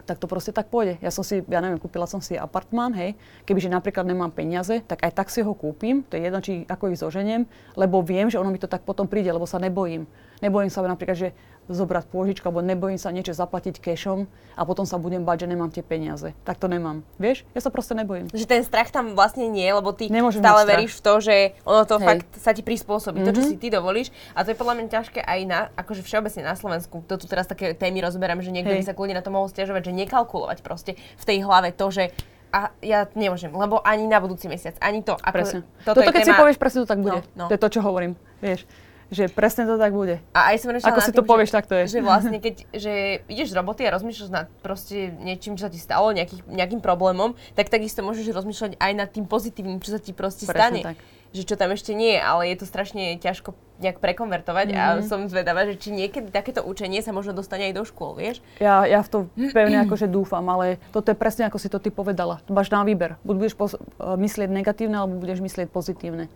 tak to proste tak pôjde. Ja som si, ja neviem, kúpila som si apartmán, hej. Kebyže napríklad nemám peniaze, tak aj tak si ho kúpim, to je jedno, či ako ich zoženiem, lebo viem, že ono mi to tak potom príde, lebo sa nebojím. Nebojím sa napríklad, že zobrať pôžičku, alebo nebojím sa niečo zaplatiť cashom a potom sa budem bať, že nemám tie peniaze. Tak to nemám. Vieš? Ja sa proste nebojím. Že ten strach tam vlastne nie, lebo ty nemôžem stále veríš v to, že ono to hej. fakt sa ti prispôsobí. Mm-hmm. To, čo si ty dovolíš. A to je podľa mňa ťažké aj na, akože všeobecne na Slovensku. To tu teraz také témy rozoberám, že niekto hej. by sa kľudne na to mohol stiažovať, že nekalkulovať proste v tej hlave to, že a ja nemôžem, lebo ani na budúci mesiac, ani to. Ako, toto, toto keď téma... si povieš, presne to tak bude. No, no. To je to, čo hovorím. Vieš? Že presne to tak bude. A aj som ako si tým, to povieš, že, tak to je. Že vlastne, keď že ideš z roboty a rozmýšľaš nad proste niečím, čo sa ti stalo, nejaký, nejakým problémom, tak takisto môžeš rozmýšľať aj nad tým pozitívnym, čo sa ti proste presne stane. Tak. Že čo tam ešte nie je, ale je to strašne ťažko nejak prekonvertovať mm-hmm. a som zvedavá, že či niekedy takéto učenie sa možno dostane aj do škôl, vieš? Ja, ja v to pevne akože dúfam, ale toto je presne, ako si to ty povedala. Máš na výber. Buď budeš pos- myslieť negatívne, alebo budeš myslieť pozitívne.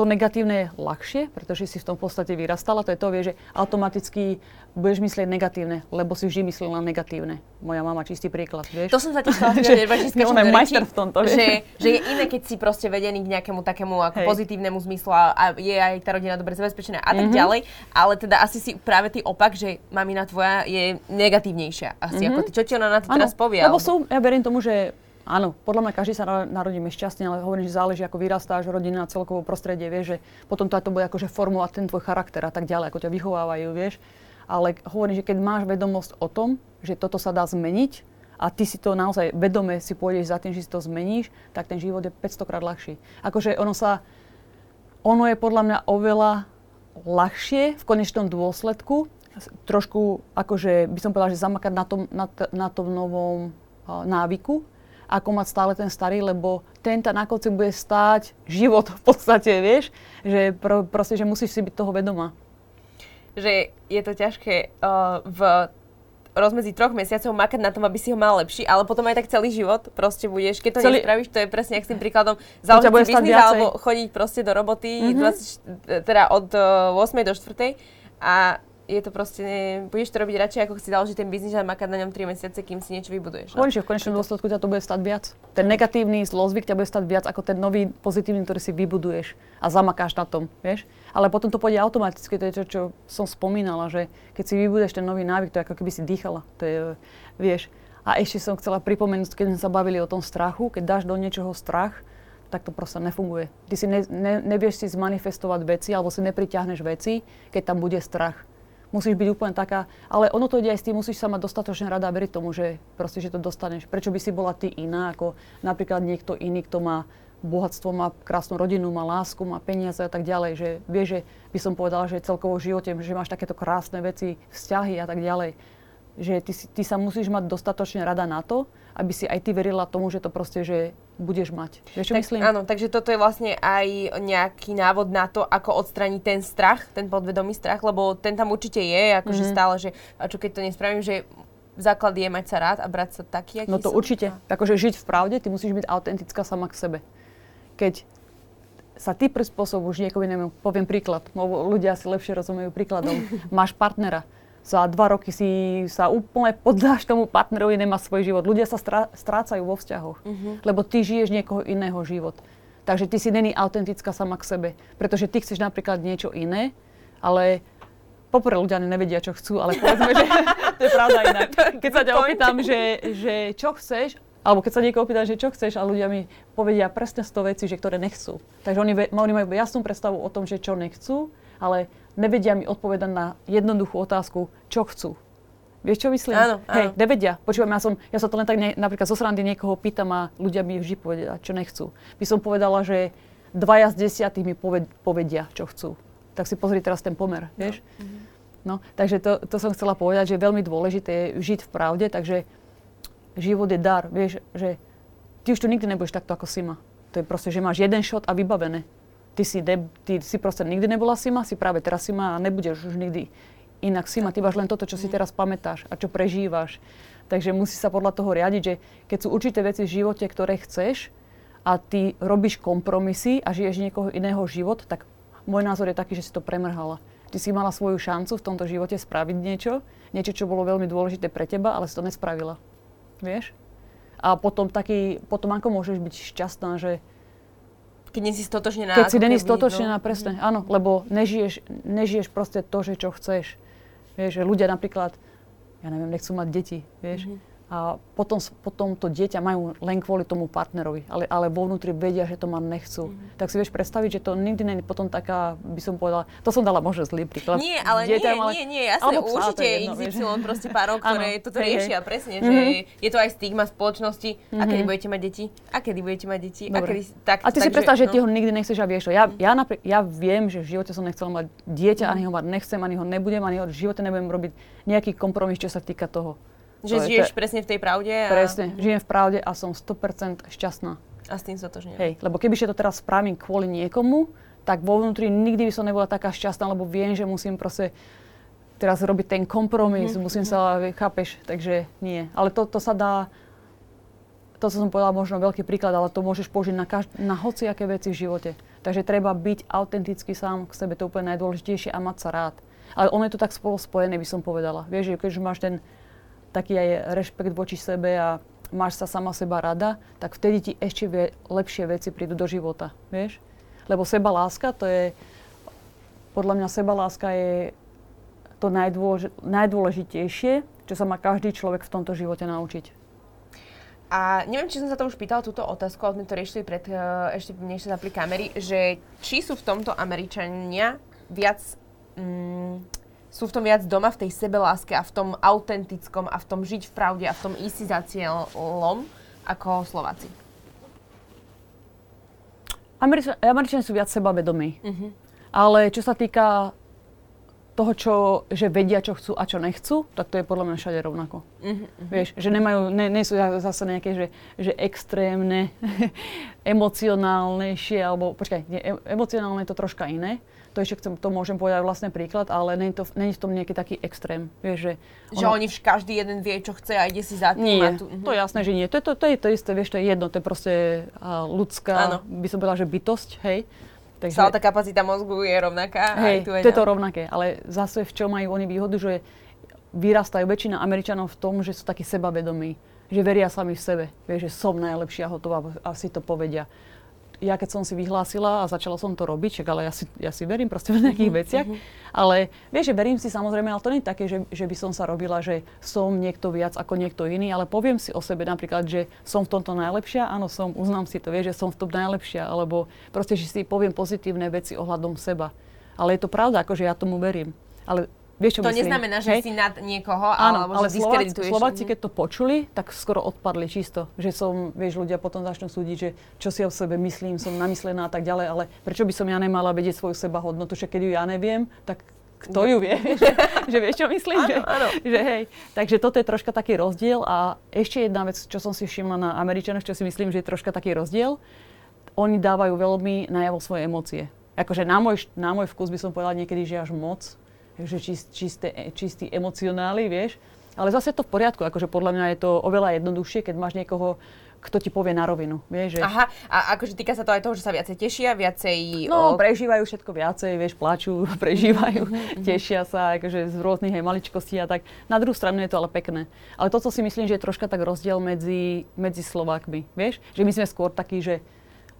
To negatívne je ľahšie, pretože si v tom podstate vyrastala, to je to, vieš, že automaticky budeš myslieť negatívne, lebo si vždy myslela negatívne. Moja mama čistý príklad, vieš. To som sa tiež stala, že ona je majster v tomto, vieš. Že, že je iné, keď si proste vedený k nejakému takému ako hej. pozitívnemu zmyslu a je aj tá rodina dobre zabezpečená a tak mm-hmm. ďalej, ale teda asi si práve ty opak, že mamina tvoja je negatívnejšia asi mm-hmm. ako ty. Čo ti ona na to ano, teraz povie? Lebo sú, ja verím tomu, že áno, podľa mňa každý sa narodíme šťastne, ale hovorím, že záleží, ako vyrastáš, rodina, celkovo prostredie, vieš, že potom to bude akože formovať ten tvoj charakter a tak ďalej, ako ťa vychovávajú, vieš. Ale hovorím, že keď máš vedomosť o tom, že toto sa dá zmeniť a ty si to naozaj vedome si pôjdeš za tým, že si to zmeníš, tak ten život je päťstokrát ľahší. Akože ono sa, ono je podľa mňa oveľa ľahšie v konečnom dôsledku, trošku akože by som povedala, že zamakať na tom, na, na tom novom návyku, ako mať stále ten starý, lebo ten tá na konci bude stáť život v podstate, vieš, že pr- proste, že musíš si byť toho vedomá. Že je to ťažké uh, v rozmedzi troch mesiacov makať na tom, aby si ho mal lepší, ale potom aj tak celý život proste budeš, keď to celý... nespravíš, to je presne jak s tým príkladom, založiť si biznis alebo chodiť proste do roboty mm-hmm. dvadsať, teda od uh, ôsmej do štvrtej a je to proste, ne, budeš to robiť radšej, ako si založiť ten biznis a makať na ňom tri mesiace, kým si niečo vybuduješ. No? Hovoríš, že v konečnom dôsledku ťa to bude stať viac. Ten negatívny zlozvyk ťa bude stať viac ako ten nový pozitívny, ktorý si vybuduješ a zamakáš na tom, vieš? Ale potom to pôjde automaticky, to je to, čo som spomínala, že keď si vybuduješ ten nový návyk, to je ako keby si dýchala, to je, vieš. A ešte som chcela pripomenúť, keď sme sa bavili o tom strachu, keď dáš do niečoho strach, tak to proste nefunguje. Ty si ne, ne, nevieš si zmanifestovať veci, alebo si nepriťahneš veci, keď tam bude strach. Musíš byť úplne taká, ale ono to ide aj s tým, musíš sa mať dostatočne rada a veriť tomu, že proste, že to dostaneš. Prečo by si bola ty iná, ako napríklad niekto iný, kto má bohatstvo, má krásnu rodinu, má lásku, má peniaze a tak ďalej. Že vieš, že by som povedala, že celkovo v živote, že máš takéto krásne veci, vzťahy a tak ďalej. Že ty, ty sa musíš mať dostatočne rada na to, aby si aj ty verila tomu, že to proste, že budeš mať. Vieš, čo tak, myslím? Áno, takže toto je vlastne aj nejaký návod na to, ako odstrániť ten strach, ten podvedomý strach, lebo ten tam určite je, akože mm-hmm. stále, že a čo keď to nespravím, že základ je mať sa rád a brať sa taký, aký no to som. Určite. Akože žiť v pravde, ty musíš byť autentická sama k sebe. Keď sa ty prispôsobíš niekomu, neviem, poviem príklad, lebo ľudia si lepšie rozumejú príkladom. Máš partnera. Za dva roky si sa úplne poddáš tomu partnerovi, nemá svoj život. Ľudia sa strá, strácajú vo vzťahoch, uh-huh. lebo ty žiješ niekoho iného život. Takže ty si není autentická sama k sebe, pretože ty chceš napríklad niečo iné, ale poprvé ľudia nevedia, čo chcú, ale povedzme, že to je pravda inak. Keď sa ťa opýtam, že, že čo chceš, alebo keď sa niekoho opýta, že čo chceš a ľudia mi povedia presne sto vecí, že ktoré nechcú. Takže oni, oni majú jasnú predstavu o tom, že čo nechcú, ale nevedia mi odpovedať na jednoduchú otázku, čo chcú. Vieš, čo myslím? Áno, áno. Hej, nevedia. Počúvam, ja, som, ja sa to len tak ne, napríklad zo srandy niekoho pýtam a ľudia mi vždy povedia, čo nechcú. By som povedala, že dvaja z desiatých mi poved, povedia, čo chcú. Tak si pozri teraz ten pomer, vieš? No, no takže to, to som chcela povedať, že je veľmi dôležité je žiť v pravde, takže život je dar, vieš, že ty už tu nikdy nebudeš takto ako Sima. To je proste, že máš jeden shot a vybavené. Ty si, ne, ty si proste nikdy nebola Sima, si práve teraz Sima a nebudeš už nikdy inak Sima. Ty máš len toto, čo si teraz pamätáš a čo prežívaš. Takže musíš sa podľa toho riadiť, že keď sú určité veci v živote, ktoré chceš a ty robíš kompromisy a žiješ niekoho iného život, tak môj názor je taký, že si to premrhala. ty si mala svoju šancu v tomto živote spraviť niečo, niečo, čo bolo veľmi dôležité pre teba, ale si to nespravila. Vieš? A potom taký, potom ako môžeš byť šťastná, že... Keď nie si stotočnená. Keď si nie si stotočnená, no. Presne, mm-hmm. Áno, lebo nežiješ, nežiješ proste to, že čo chceš. Vieš, že ľudia napríklad, ja neviem, nechcú mať deti, vieš. Mm-hmm. A potom, potom to dieťa majú len kvôli tomu partnerovi, ale, ale vo vnútri vedia, že to ma nechcú. Mm-hmm. Tak si vieš predstaviť, že to nikdy nie je potom taká, by som povedala, to som dala možno zlý príklad. Nie, ale dieťa, nie, ale, nie, nie, jasne, určite je iks ypsilon proste párov, ktoré ano, toto hej, riešia, hej. Presne, že mm-hmm. je to aj stigma spoločnosti, mm-hmm. a kedy budete mať deti, a kedy budete mať deti, a kedy, tak, a ty tak, si predstav, že, že no. Ty ho nikdy nechceš a vieš to. Ja, mm-hmm. ja, napr- ja viem, že v živote som nechcela mať dieťa, ani ho mať nechcem, ani ho nebudem, ani ho v živote nebudem robiť nejaký kompromis, čo sa týka toho. Že to žiješ to... presne v tej pravde? A... Presne, žijem v pravde a som sto percent šťastná. A s tým sa to žne. Hej, lebo keby to teraz spravím kvôli niekomu, tak vo vnútri nikdy by som nebola taká šťastná, lebo viem, že musím proste teraz robiť ten kompromis, mm-hmm. musím sa, chápeš, takže nie. Ale to, to sa dá, to som povedala možno veľký príklad, ale to môžeš použiť na, každ- na hociaké veci v živote. Takže treba byť autentický sám k sebe, to je úplne najdôležitejšie a mať sa rád. Ale ono je to tak spolu spojené, by som povedala. Vieš, že keďže máš ten taký aj rešpekt voči sebe a máš sa sama seba rada, tak vtedy ti ešte vie, lepšie veci prídu do života, vieš? Lebo sebaláska to je, podľa mňa sebaláska je to najdôlež, najdôležitejšie, čo sa má každý človek v tomto živote naučiť. A neviem, či som sa to už pýtala túto otázku, ale sme to riešili pred, ešte než sa zapli kamery, že či sú v tomto Američania viac... Mm, sú v tom viac doma, v tej sebeláske a v tom autentickom a v tom žiť v pravde a v tom ísť za cieľom ako Slováci? Američania sú viac sebavedomí, uh-huh. ale čo sa týka toho, čo, že vedia, čo chcú a čo nechcú, tak to je podľa mňa všade rovnako. Uh-huh. Vieš, že nemajú, ne, nie sú zase nejaké, že, že extrémne, emocionálnejšie, alebo počkaj, nie, emocionálne je to troška iné. To ešte chcem, to môžem povedať vlastný príklad, ale nie je, to, nie je v tom nejaký taký extrém, vieš, že... Ono... Že oni vš- každý jeden vie, čo chce a ide si za tým. Nie, tu, uh-huh. to je jasné, že nie. To je to, to, je to isté, vieš, to je jedno, to je proste uh, ľudská, ano. By som povedala, že bytosť, hej. Takže... Celá tá kapacita mozgu je rovnaká. Hej, tu je to je to rovnaké, ale zase v čom majú oni výhodu, že vyrastajú väčšina Američanov v tom, že sú takí sebavedomí, že veria sami v sebe, vieš, že som najlepšia, hotová a si to povedia. Ja keď som si vyhlásila a začala som to robiť, čak, ale ja si, ja si verím proste v nejakých mm-hmm. veciach, ale vieš, že verím si samozrejme, ale to nie je také, že, že by som sa robila, že som niekto viac ako niekto iný, ale poviem si o sebe napríklad, že som v tomto najlepšia, áno som, uznám si to, vieš, že som v tom najlepšia, alebo proste, že si poviem pozitívne veci ohľadom seba. Ale je to pravda, akože ja tomu verím. Ale vieš, čo to myslím? Neznamená, že hej? Si nad niekoho, áno, alebo že diskredituješ. Slováci, keď to počuli, tak skoro odpadli čisto. Že som, vieš, ľudia potom začnú súdiť, že čo si o sebe myslím, som namyslená a tak ďalej, ale prečo by som ja nemala vedieť svoju sebahodnotu, že keď ju ja neviem, tak kto ju vie, že, že vieš, čo myslím? Áno, že, áno. Že, hej. Takže toto je troška taký rozdiel a ešte jedna vec, čo som si všimla na Američanoch, čo si myslím, že je troška taký rozdiel, oni dávajú veľmi najavo svoje emócie. Akože na môj, na môj vkus by som povedala niekedy, že až moc. Takže čist, čisté, čistý emocionály, vieš. Ale zase je to v poriadku, akože podľa mňa je to oveľa jednoduchšie, keď máš niekoho, kto ti povie na rovinu, vieš. Že... Aha, a akože týka sa to aj toho, že sa viacej tešia, viacej... No, prežívajú všetko viacej, vieš, plačú, prežívajú, mm-hmm. tešia sa, akože z rôznych aj maličkostí a tak. Na druhú stranu je to ale pekné. Ale to, co si myslím, že je troška tak rozdiel medzi, medzi Slovákmi, vieš. Že my sme skôr takí, že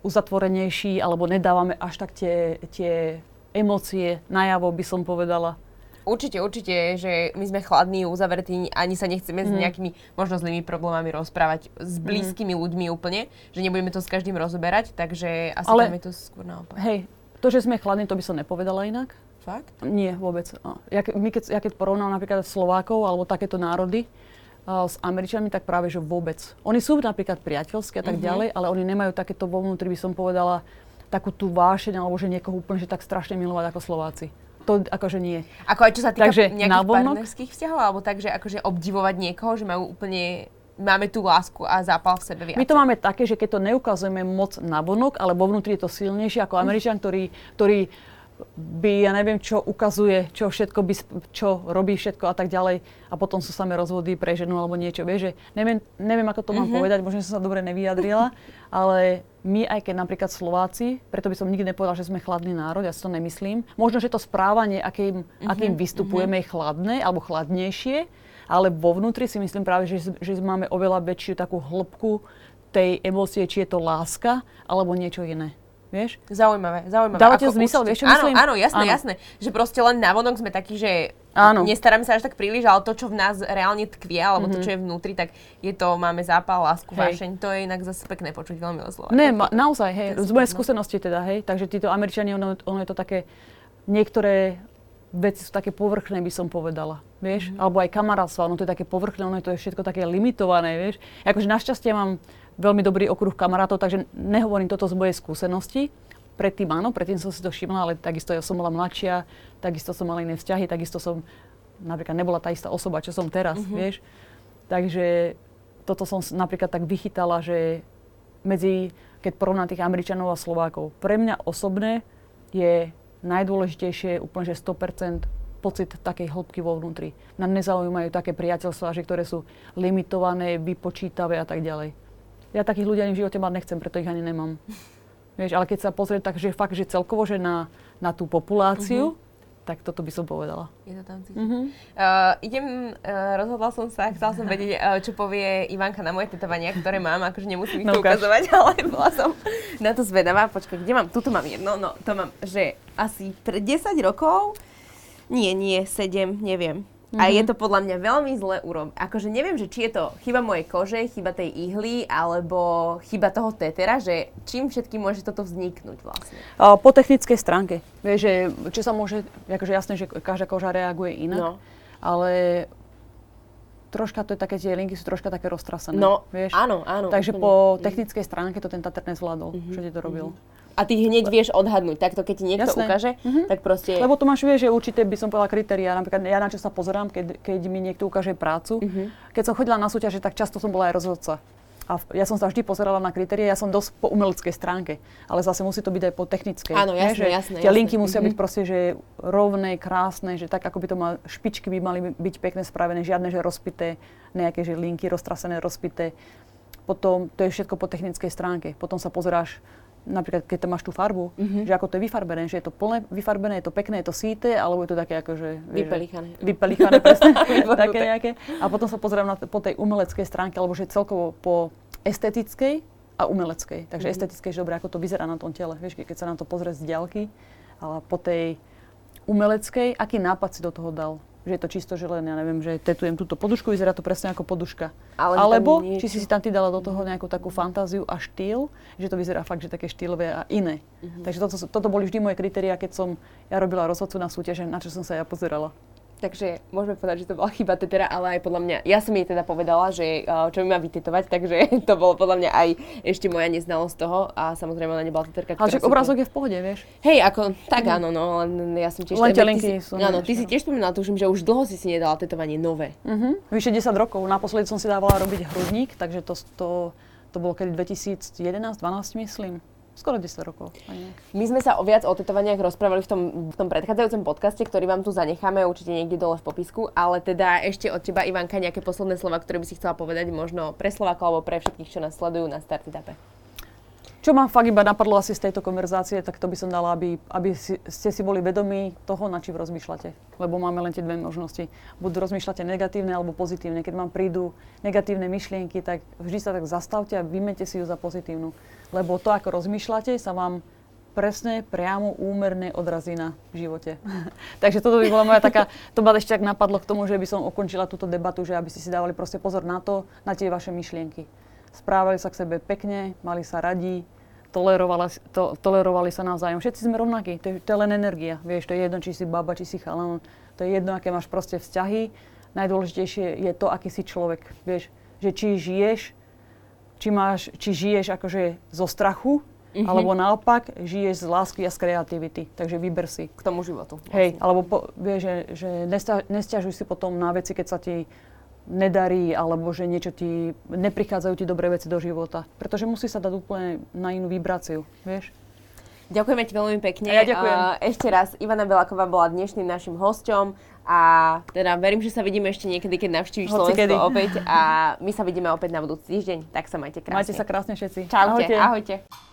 uzatvorenejší, alebo nedávame až tak tie, tie emócie najavo, by som povedala. Určite, určite, že my sme chladní, uzavretí, ani sa nechceme mm. s nejakými možno zlými problémami rozprávať s blízkymi mm. ľuďmi úplne, že nebudeme to s každým rozoberať, takže asi ale, tam je to skôr naopak. Hej, to, že sme chladní, to by som nepovedala inak. Fakt? Nie, vôbec. Ja, my keď, ja keď porovnám napríklad Slovákov alebo takéto národy uh, s Američanmi, tak práve, že vôbec. Oni sú napríklad priateľské a tak mm-hmm. ďalej, ale oni nemajú takéto vo vnútri, by som povedala, takú tú vášeň, alebo že niekoho úplne že tak strašne milovať ako Slováci. To akože nie. Ako aj čo sa týka takže nejakých partnerských vzťahov, alebo tak, že akože obdivovať niekoho, že majú úplne, máme tú lásku a zápal v sebe viac. My to máme také, že keď to neukazujeme moc navonok, ale vo vnútri je to silnejšie ako Američan, ktorý, ktorý by, ja neviem, čo ukazuje, čo všetko by, čo robí všetko a tak ďalej. A potom sú samé rozvody pre ženu alebo niečo, vieš, že neviem, neviem ako to mám uh-huh. povedať, možno som sa dobre nevyjadrila, ale my, aj keď napríklad Slováci, preto by som nikdy nepovedal, že sme chladný národ, ja si to nemyslím. Možno, že to správanie, akým, uh-huh. akým vystupujeme, uh-huh. je chladné alebo chladnejšie, ale vo vnútri si myslím práve, že, že máme oveľa väčšiu takú hĺbku tej emócie, či je to láska alebo niečo iné. Vieš? Zaujímavé, zaujímavé. Dáva ti zmysel, vieš čo myslím? Áno, áno, jasné, áno. jasné. Že proste len navonok sme takí, že áno. nestaráme sa až tak príliš, ale to, čo v nás reálne tkvie, alebo mm-hmm. to, čo je vnútri, tak je to, máme zápal, lásku, hej. vášeň. To je inak zase pekné počuť, veľmi Slovákov. Ne, ma, naozaj, hej, z mojej skúsenosti teda, hej. Takže títo Američania, ono, ono je to také, niektoré veci sú také povrchné, by som povedala, vieš? Mm-hmm. Alebo aj kamarátstva, ono to je také povrchné, ono je to všetko také limitované, vieš? Akože našťastie mám veľmi dobrý okruh kamarátov, takže nehovorím toto z mojej skúsenosti. Predtým áno, predtým som si to všimla, ale takisto ja som bola mladšia, takisto som mala iné vzťahy, takisto som napríklad nebola tá istá osoba, čo som teraz, uh-huh. vieš. Takže toto som napríklad tak vychytala, že medzi, keď porovnám tých Američanov a Slovákov, pre mňa osobne je najdôležitejšie úplne, že sto percent pocit takej hĺbky vo vnútri. Nám nezaujímajú také priateľstvá, že ktoré sú limitované, vypočítavé a tak ďalej. Ja takých ľudí ani v živote mať nechcem, preto ich ani nemám. Vieš, ale keď sa pozrieť tak, že fakt, že celkovo, že na, na tú populáciu, uh-huh. tak toto by som povedala. Je to tam cítiť. Uh-huh. Uh, idem, uh, rozhodla som sa, chcela som vedieť, uh, čo povie Ivanka na moje tetovania, ktoré mám, akože nemusím ich no, to ukazovať, ale bola som na to zvedavá. Počkaj, kde mám? Tuto mám jedno, no to mám, že asi pre desať rokov, nie, nie, sedem, neviem. Mm-hmm. A je to podľa mňa veľmi zle urobené. Akože neviem, že či je to chyba mojej kože, chyba tej ihly, alebo chyba toho tetera, že čím všetkým môže toto vzniknúť vlastne? Po technickej stránke. Vieš, že čo sa môže, akože jasné, že každá koža reaguje inak, no. ale troška to je také, tie linky sú troška také roztrasené. No, vieš? Áno, áno. Takže úplne. Po technickej stránke to ten tater nezvládol, mm-hmm. čo ti to robil. Mm-hmm. A ty hneď vieš odhadnúť, takto keď ti niekto jasné. ukáže, mm-hmm. tak proste... Lebo to máš, vieš, že určité by som povedala kritériá, napríklad ja na čo sa pozerám, keď, keď mi niekto ukáže prácu. Mm-hmm. Keď som chodila na súťaže, tak často som bola aj rozhodca. A ja som sa vždy pozerala na kritérie, ja som dosť po umeleckej stránke, ale zase musí to byť aj po technickej. Áno, jasné, ne, jasné. Tie linky jasné. musia mm-hmm. byť proste, že rovné, krásne, že tak ako by to mal, špičky by mali byť pekne spravené, žiadne, že rozpité, nejaké, že linky roztrasené, rozpité. Potom to je všetko po technickej stránke. Potom sa pozeráš, napríklad keď tam máš tú farbu, mm-hmm. že ako to je vyfarbené, že je to plné vyfarbené, je to pekné, je to síte, alebo je to také akože... Vypelichané. Vypelichané, presne, také nejaké. A potom sa pozerám na, po tej umeleckej stránke, alebo že celkovo po estetickej a umeleckej. Takže mm-hmm. estetickej, že dobre, ako to vyzerá na tom tele, vieš, keď sa nám to pozrie z diaľky, ale po tej umeleckej, aký nápad si do toho dal. Že je to čisto, že len, ja neviem, že tetujem túto podušku, vyzerá to presne ako poduška. Ale alebo, či si si tam ty dala do toho nejakú takú fantáziu a štýl, že to vyzerá fakt, že také štýlové a iné. Uh-huh. Takže toto, toto boli vždy moje kritériá, keď som ja robila rozhodcu na súťaže, na čo som sa ja pozerala. Takže môžeme povedať, že to bola chyba tetera, ale aj podľa mňa, ja som jej teda povedala, že čo mi má vytetovať, takže to bolo podľa mňa aj ešte moja neznalosť toho a samozrejme ona nebola teterka. Ale však obrázok je v pohode, vieš? Hej, ako, tak mm. áno, no, len ja som tiež... Len tie linky sú. Áno, ty si tiež spomínala, tuším, že už dlho si si nedala tetovanie nové. Mhm, vyše desať rokov, naposledy som si dávala robiť hrudník, takže to, to, to bolo kedy dvetisíc jedenásť dvanásť myslím. Skoro desať rokov. My sme sa o viac o tetovaniach rozprávali v tom, v tom predchádzajúcom podcaste, ktorý vám tu zanecháme určite niekde dole v popisku, ale teda ešte od teba, Ivanka, nejaké posledné slova, ktoré by si chcela povedať možno pre Slovákov alebo pre všetkých, čo nás sledujú na Startitape. Čo ma fakt iba napadlo asi z tejto konverzácie, tak to by som dala, aby, aby si, ste si boli vedomí toho, na čím rozmýšľate. Lebo máme len tie dve možnosti. Buď rozmýšľate negatívne alebo pozitívne. Keď vám prídu negatívne myšlienky, tak vždy sa tak zastavte a vymeňte si ju za pozitívnu. Lebo to, ako rozmýšľate, sa vám presne, priamo, úmerne odrazí na živote. Takže toto by bola moja taká, to ma ešte tak napadlo k tomu, že by som ukončila túto debatu, že aby ste si dávali proste pozor na to, na tie vaše myšlienky. Správali sa k sebe pekne, mali sa radi, tolerovali, to, tolerovali sa navzájom. Všetci sme rovnakí, to je, to je len energia, vieš, to je jedno, či si baba, či si chalan, to je jedno, aké máš proste vzťahy. Najdôležitejšie je to, aký si človek, vieš, že či žiješ, Či, máš, či žiješ akože zo strachu, mm-hmm. alebo naopak žiješ z lásky a z kreativity. Takže vyber si. K tomu životu. Vlastne. Hej, alebo po, vieš, že, že nesťažuj si potom na veci, keď sa ti nedarí, alebo že niečo ti, neprichádzajú ti dobré veci do života. Pretože musí sa dať úplne na inú vibráciu, vieš? Ďakujeme ti veľmi pekne. Ja ďakujem. Ešte raz, Ivana Beláková bola dnešným našim hosťom a teda verím, že sa vidíme ešte niekedy, keď navštíviš Slovensko kedy. Opäť a my sa vidíme opäť na budúci týždeň, tak sa majte krásne. Majte sa krásne všetci. Čaute, ahojte. ahojte.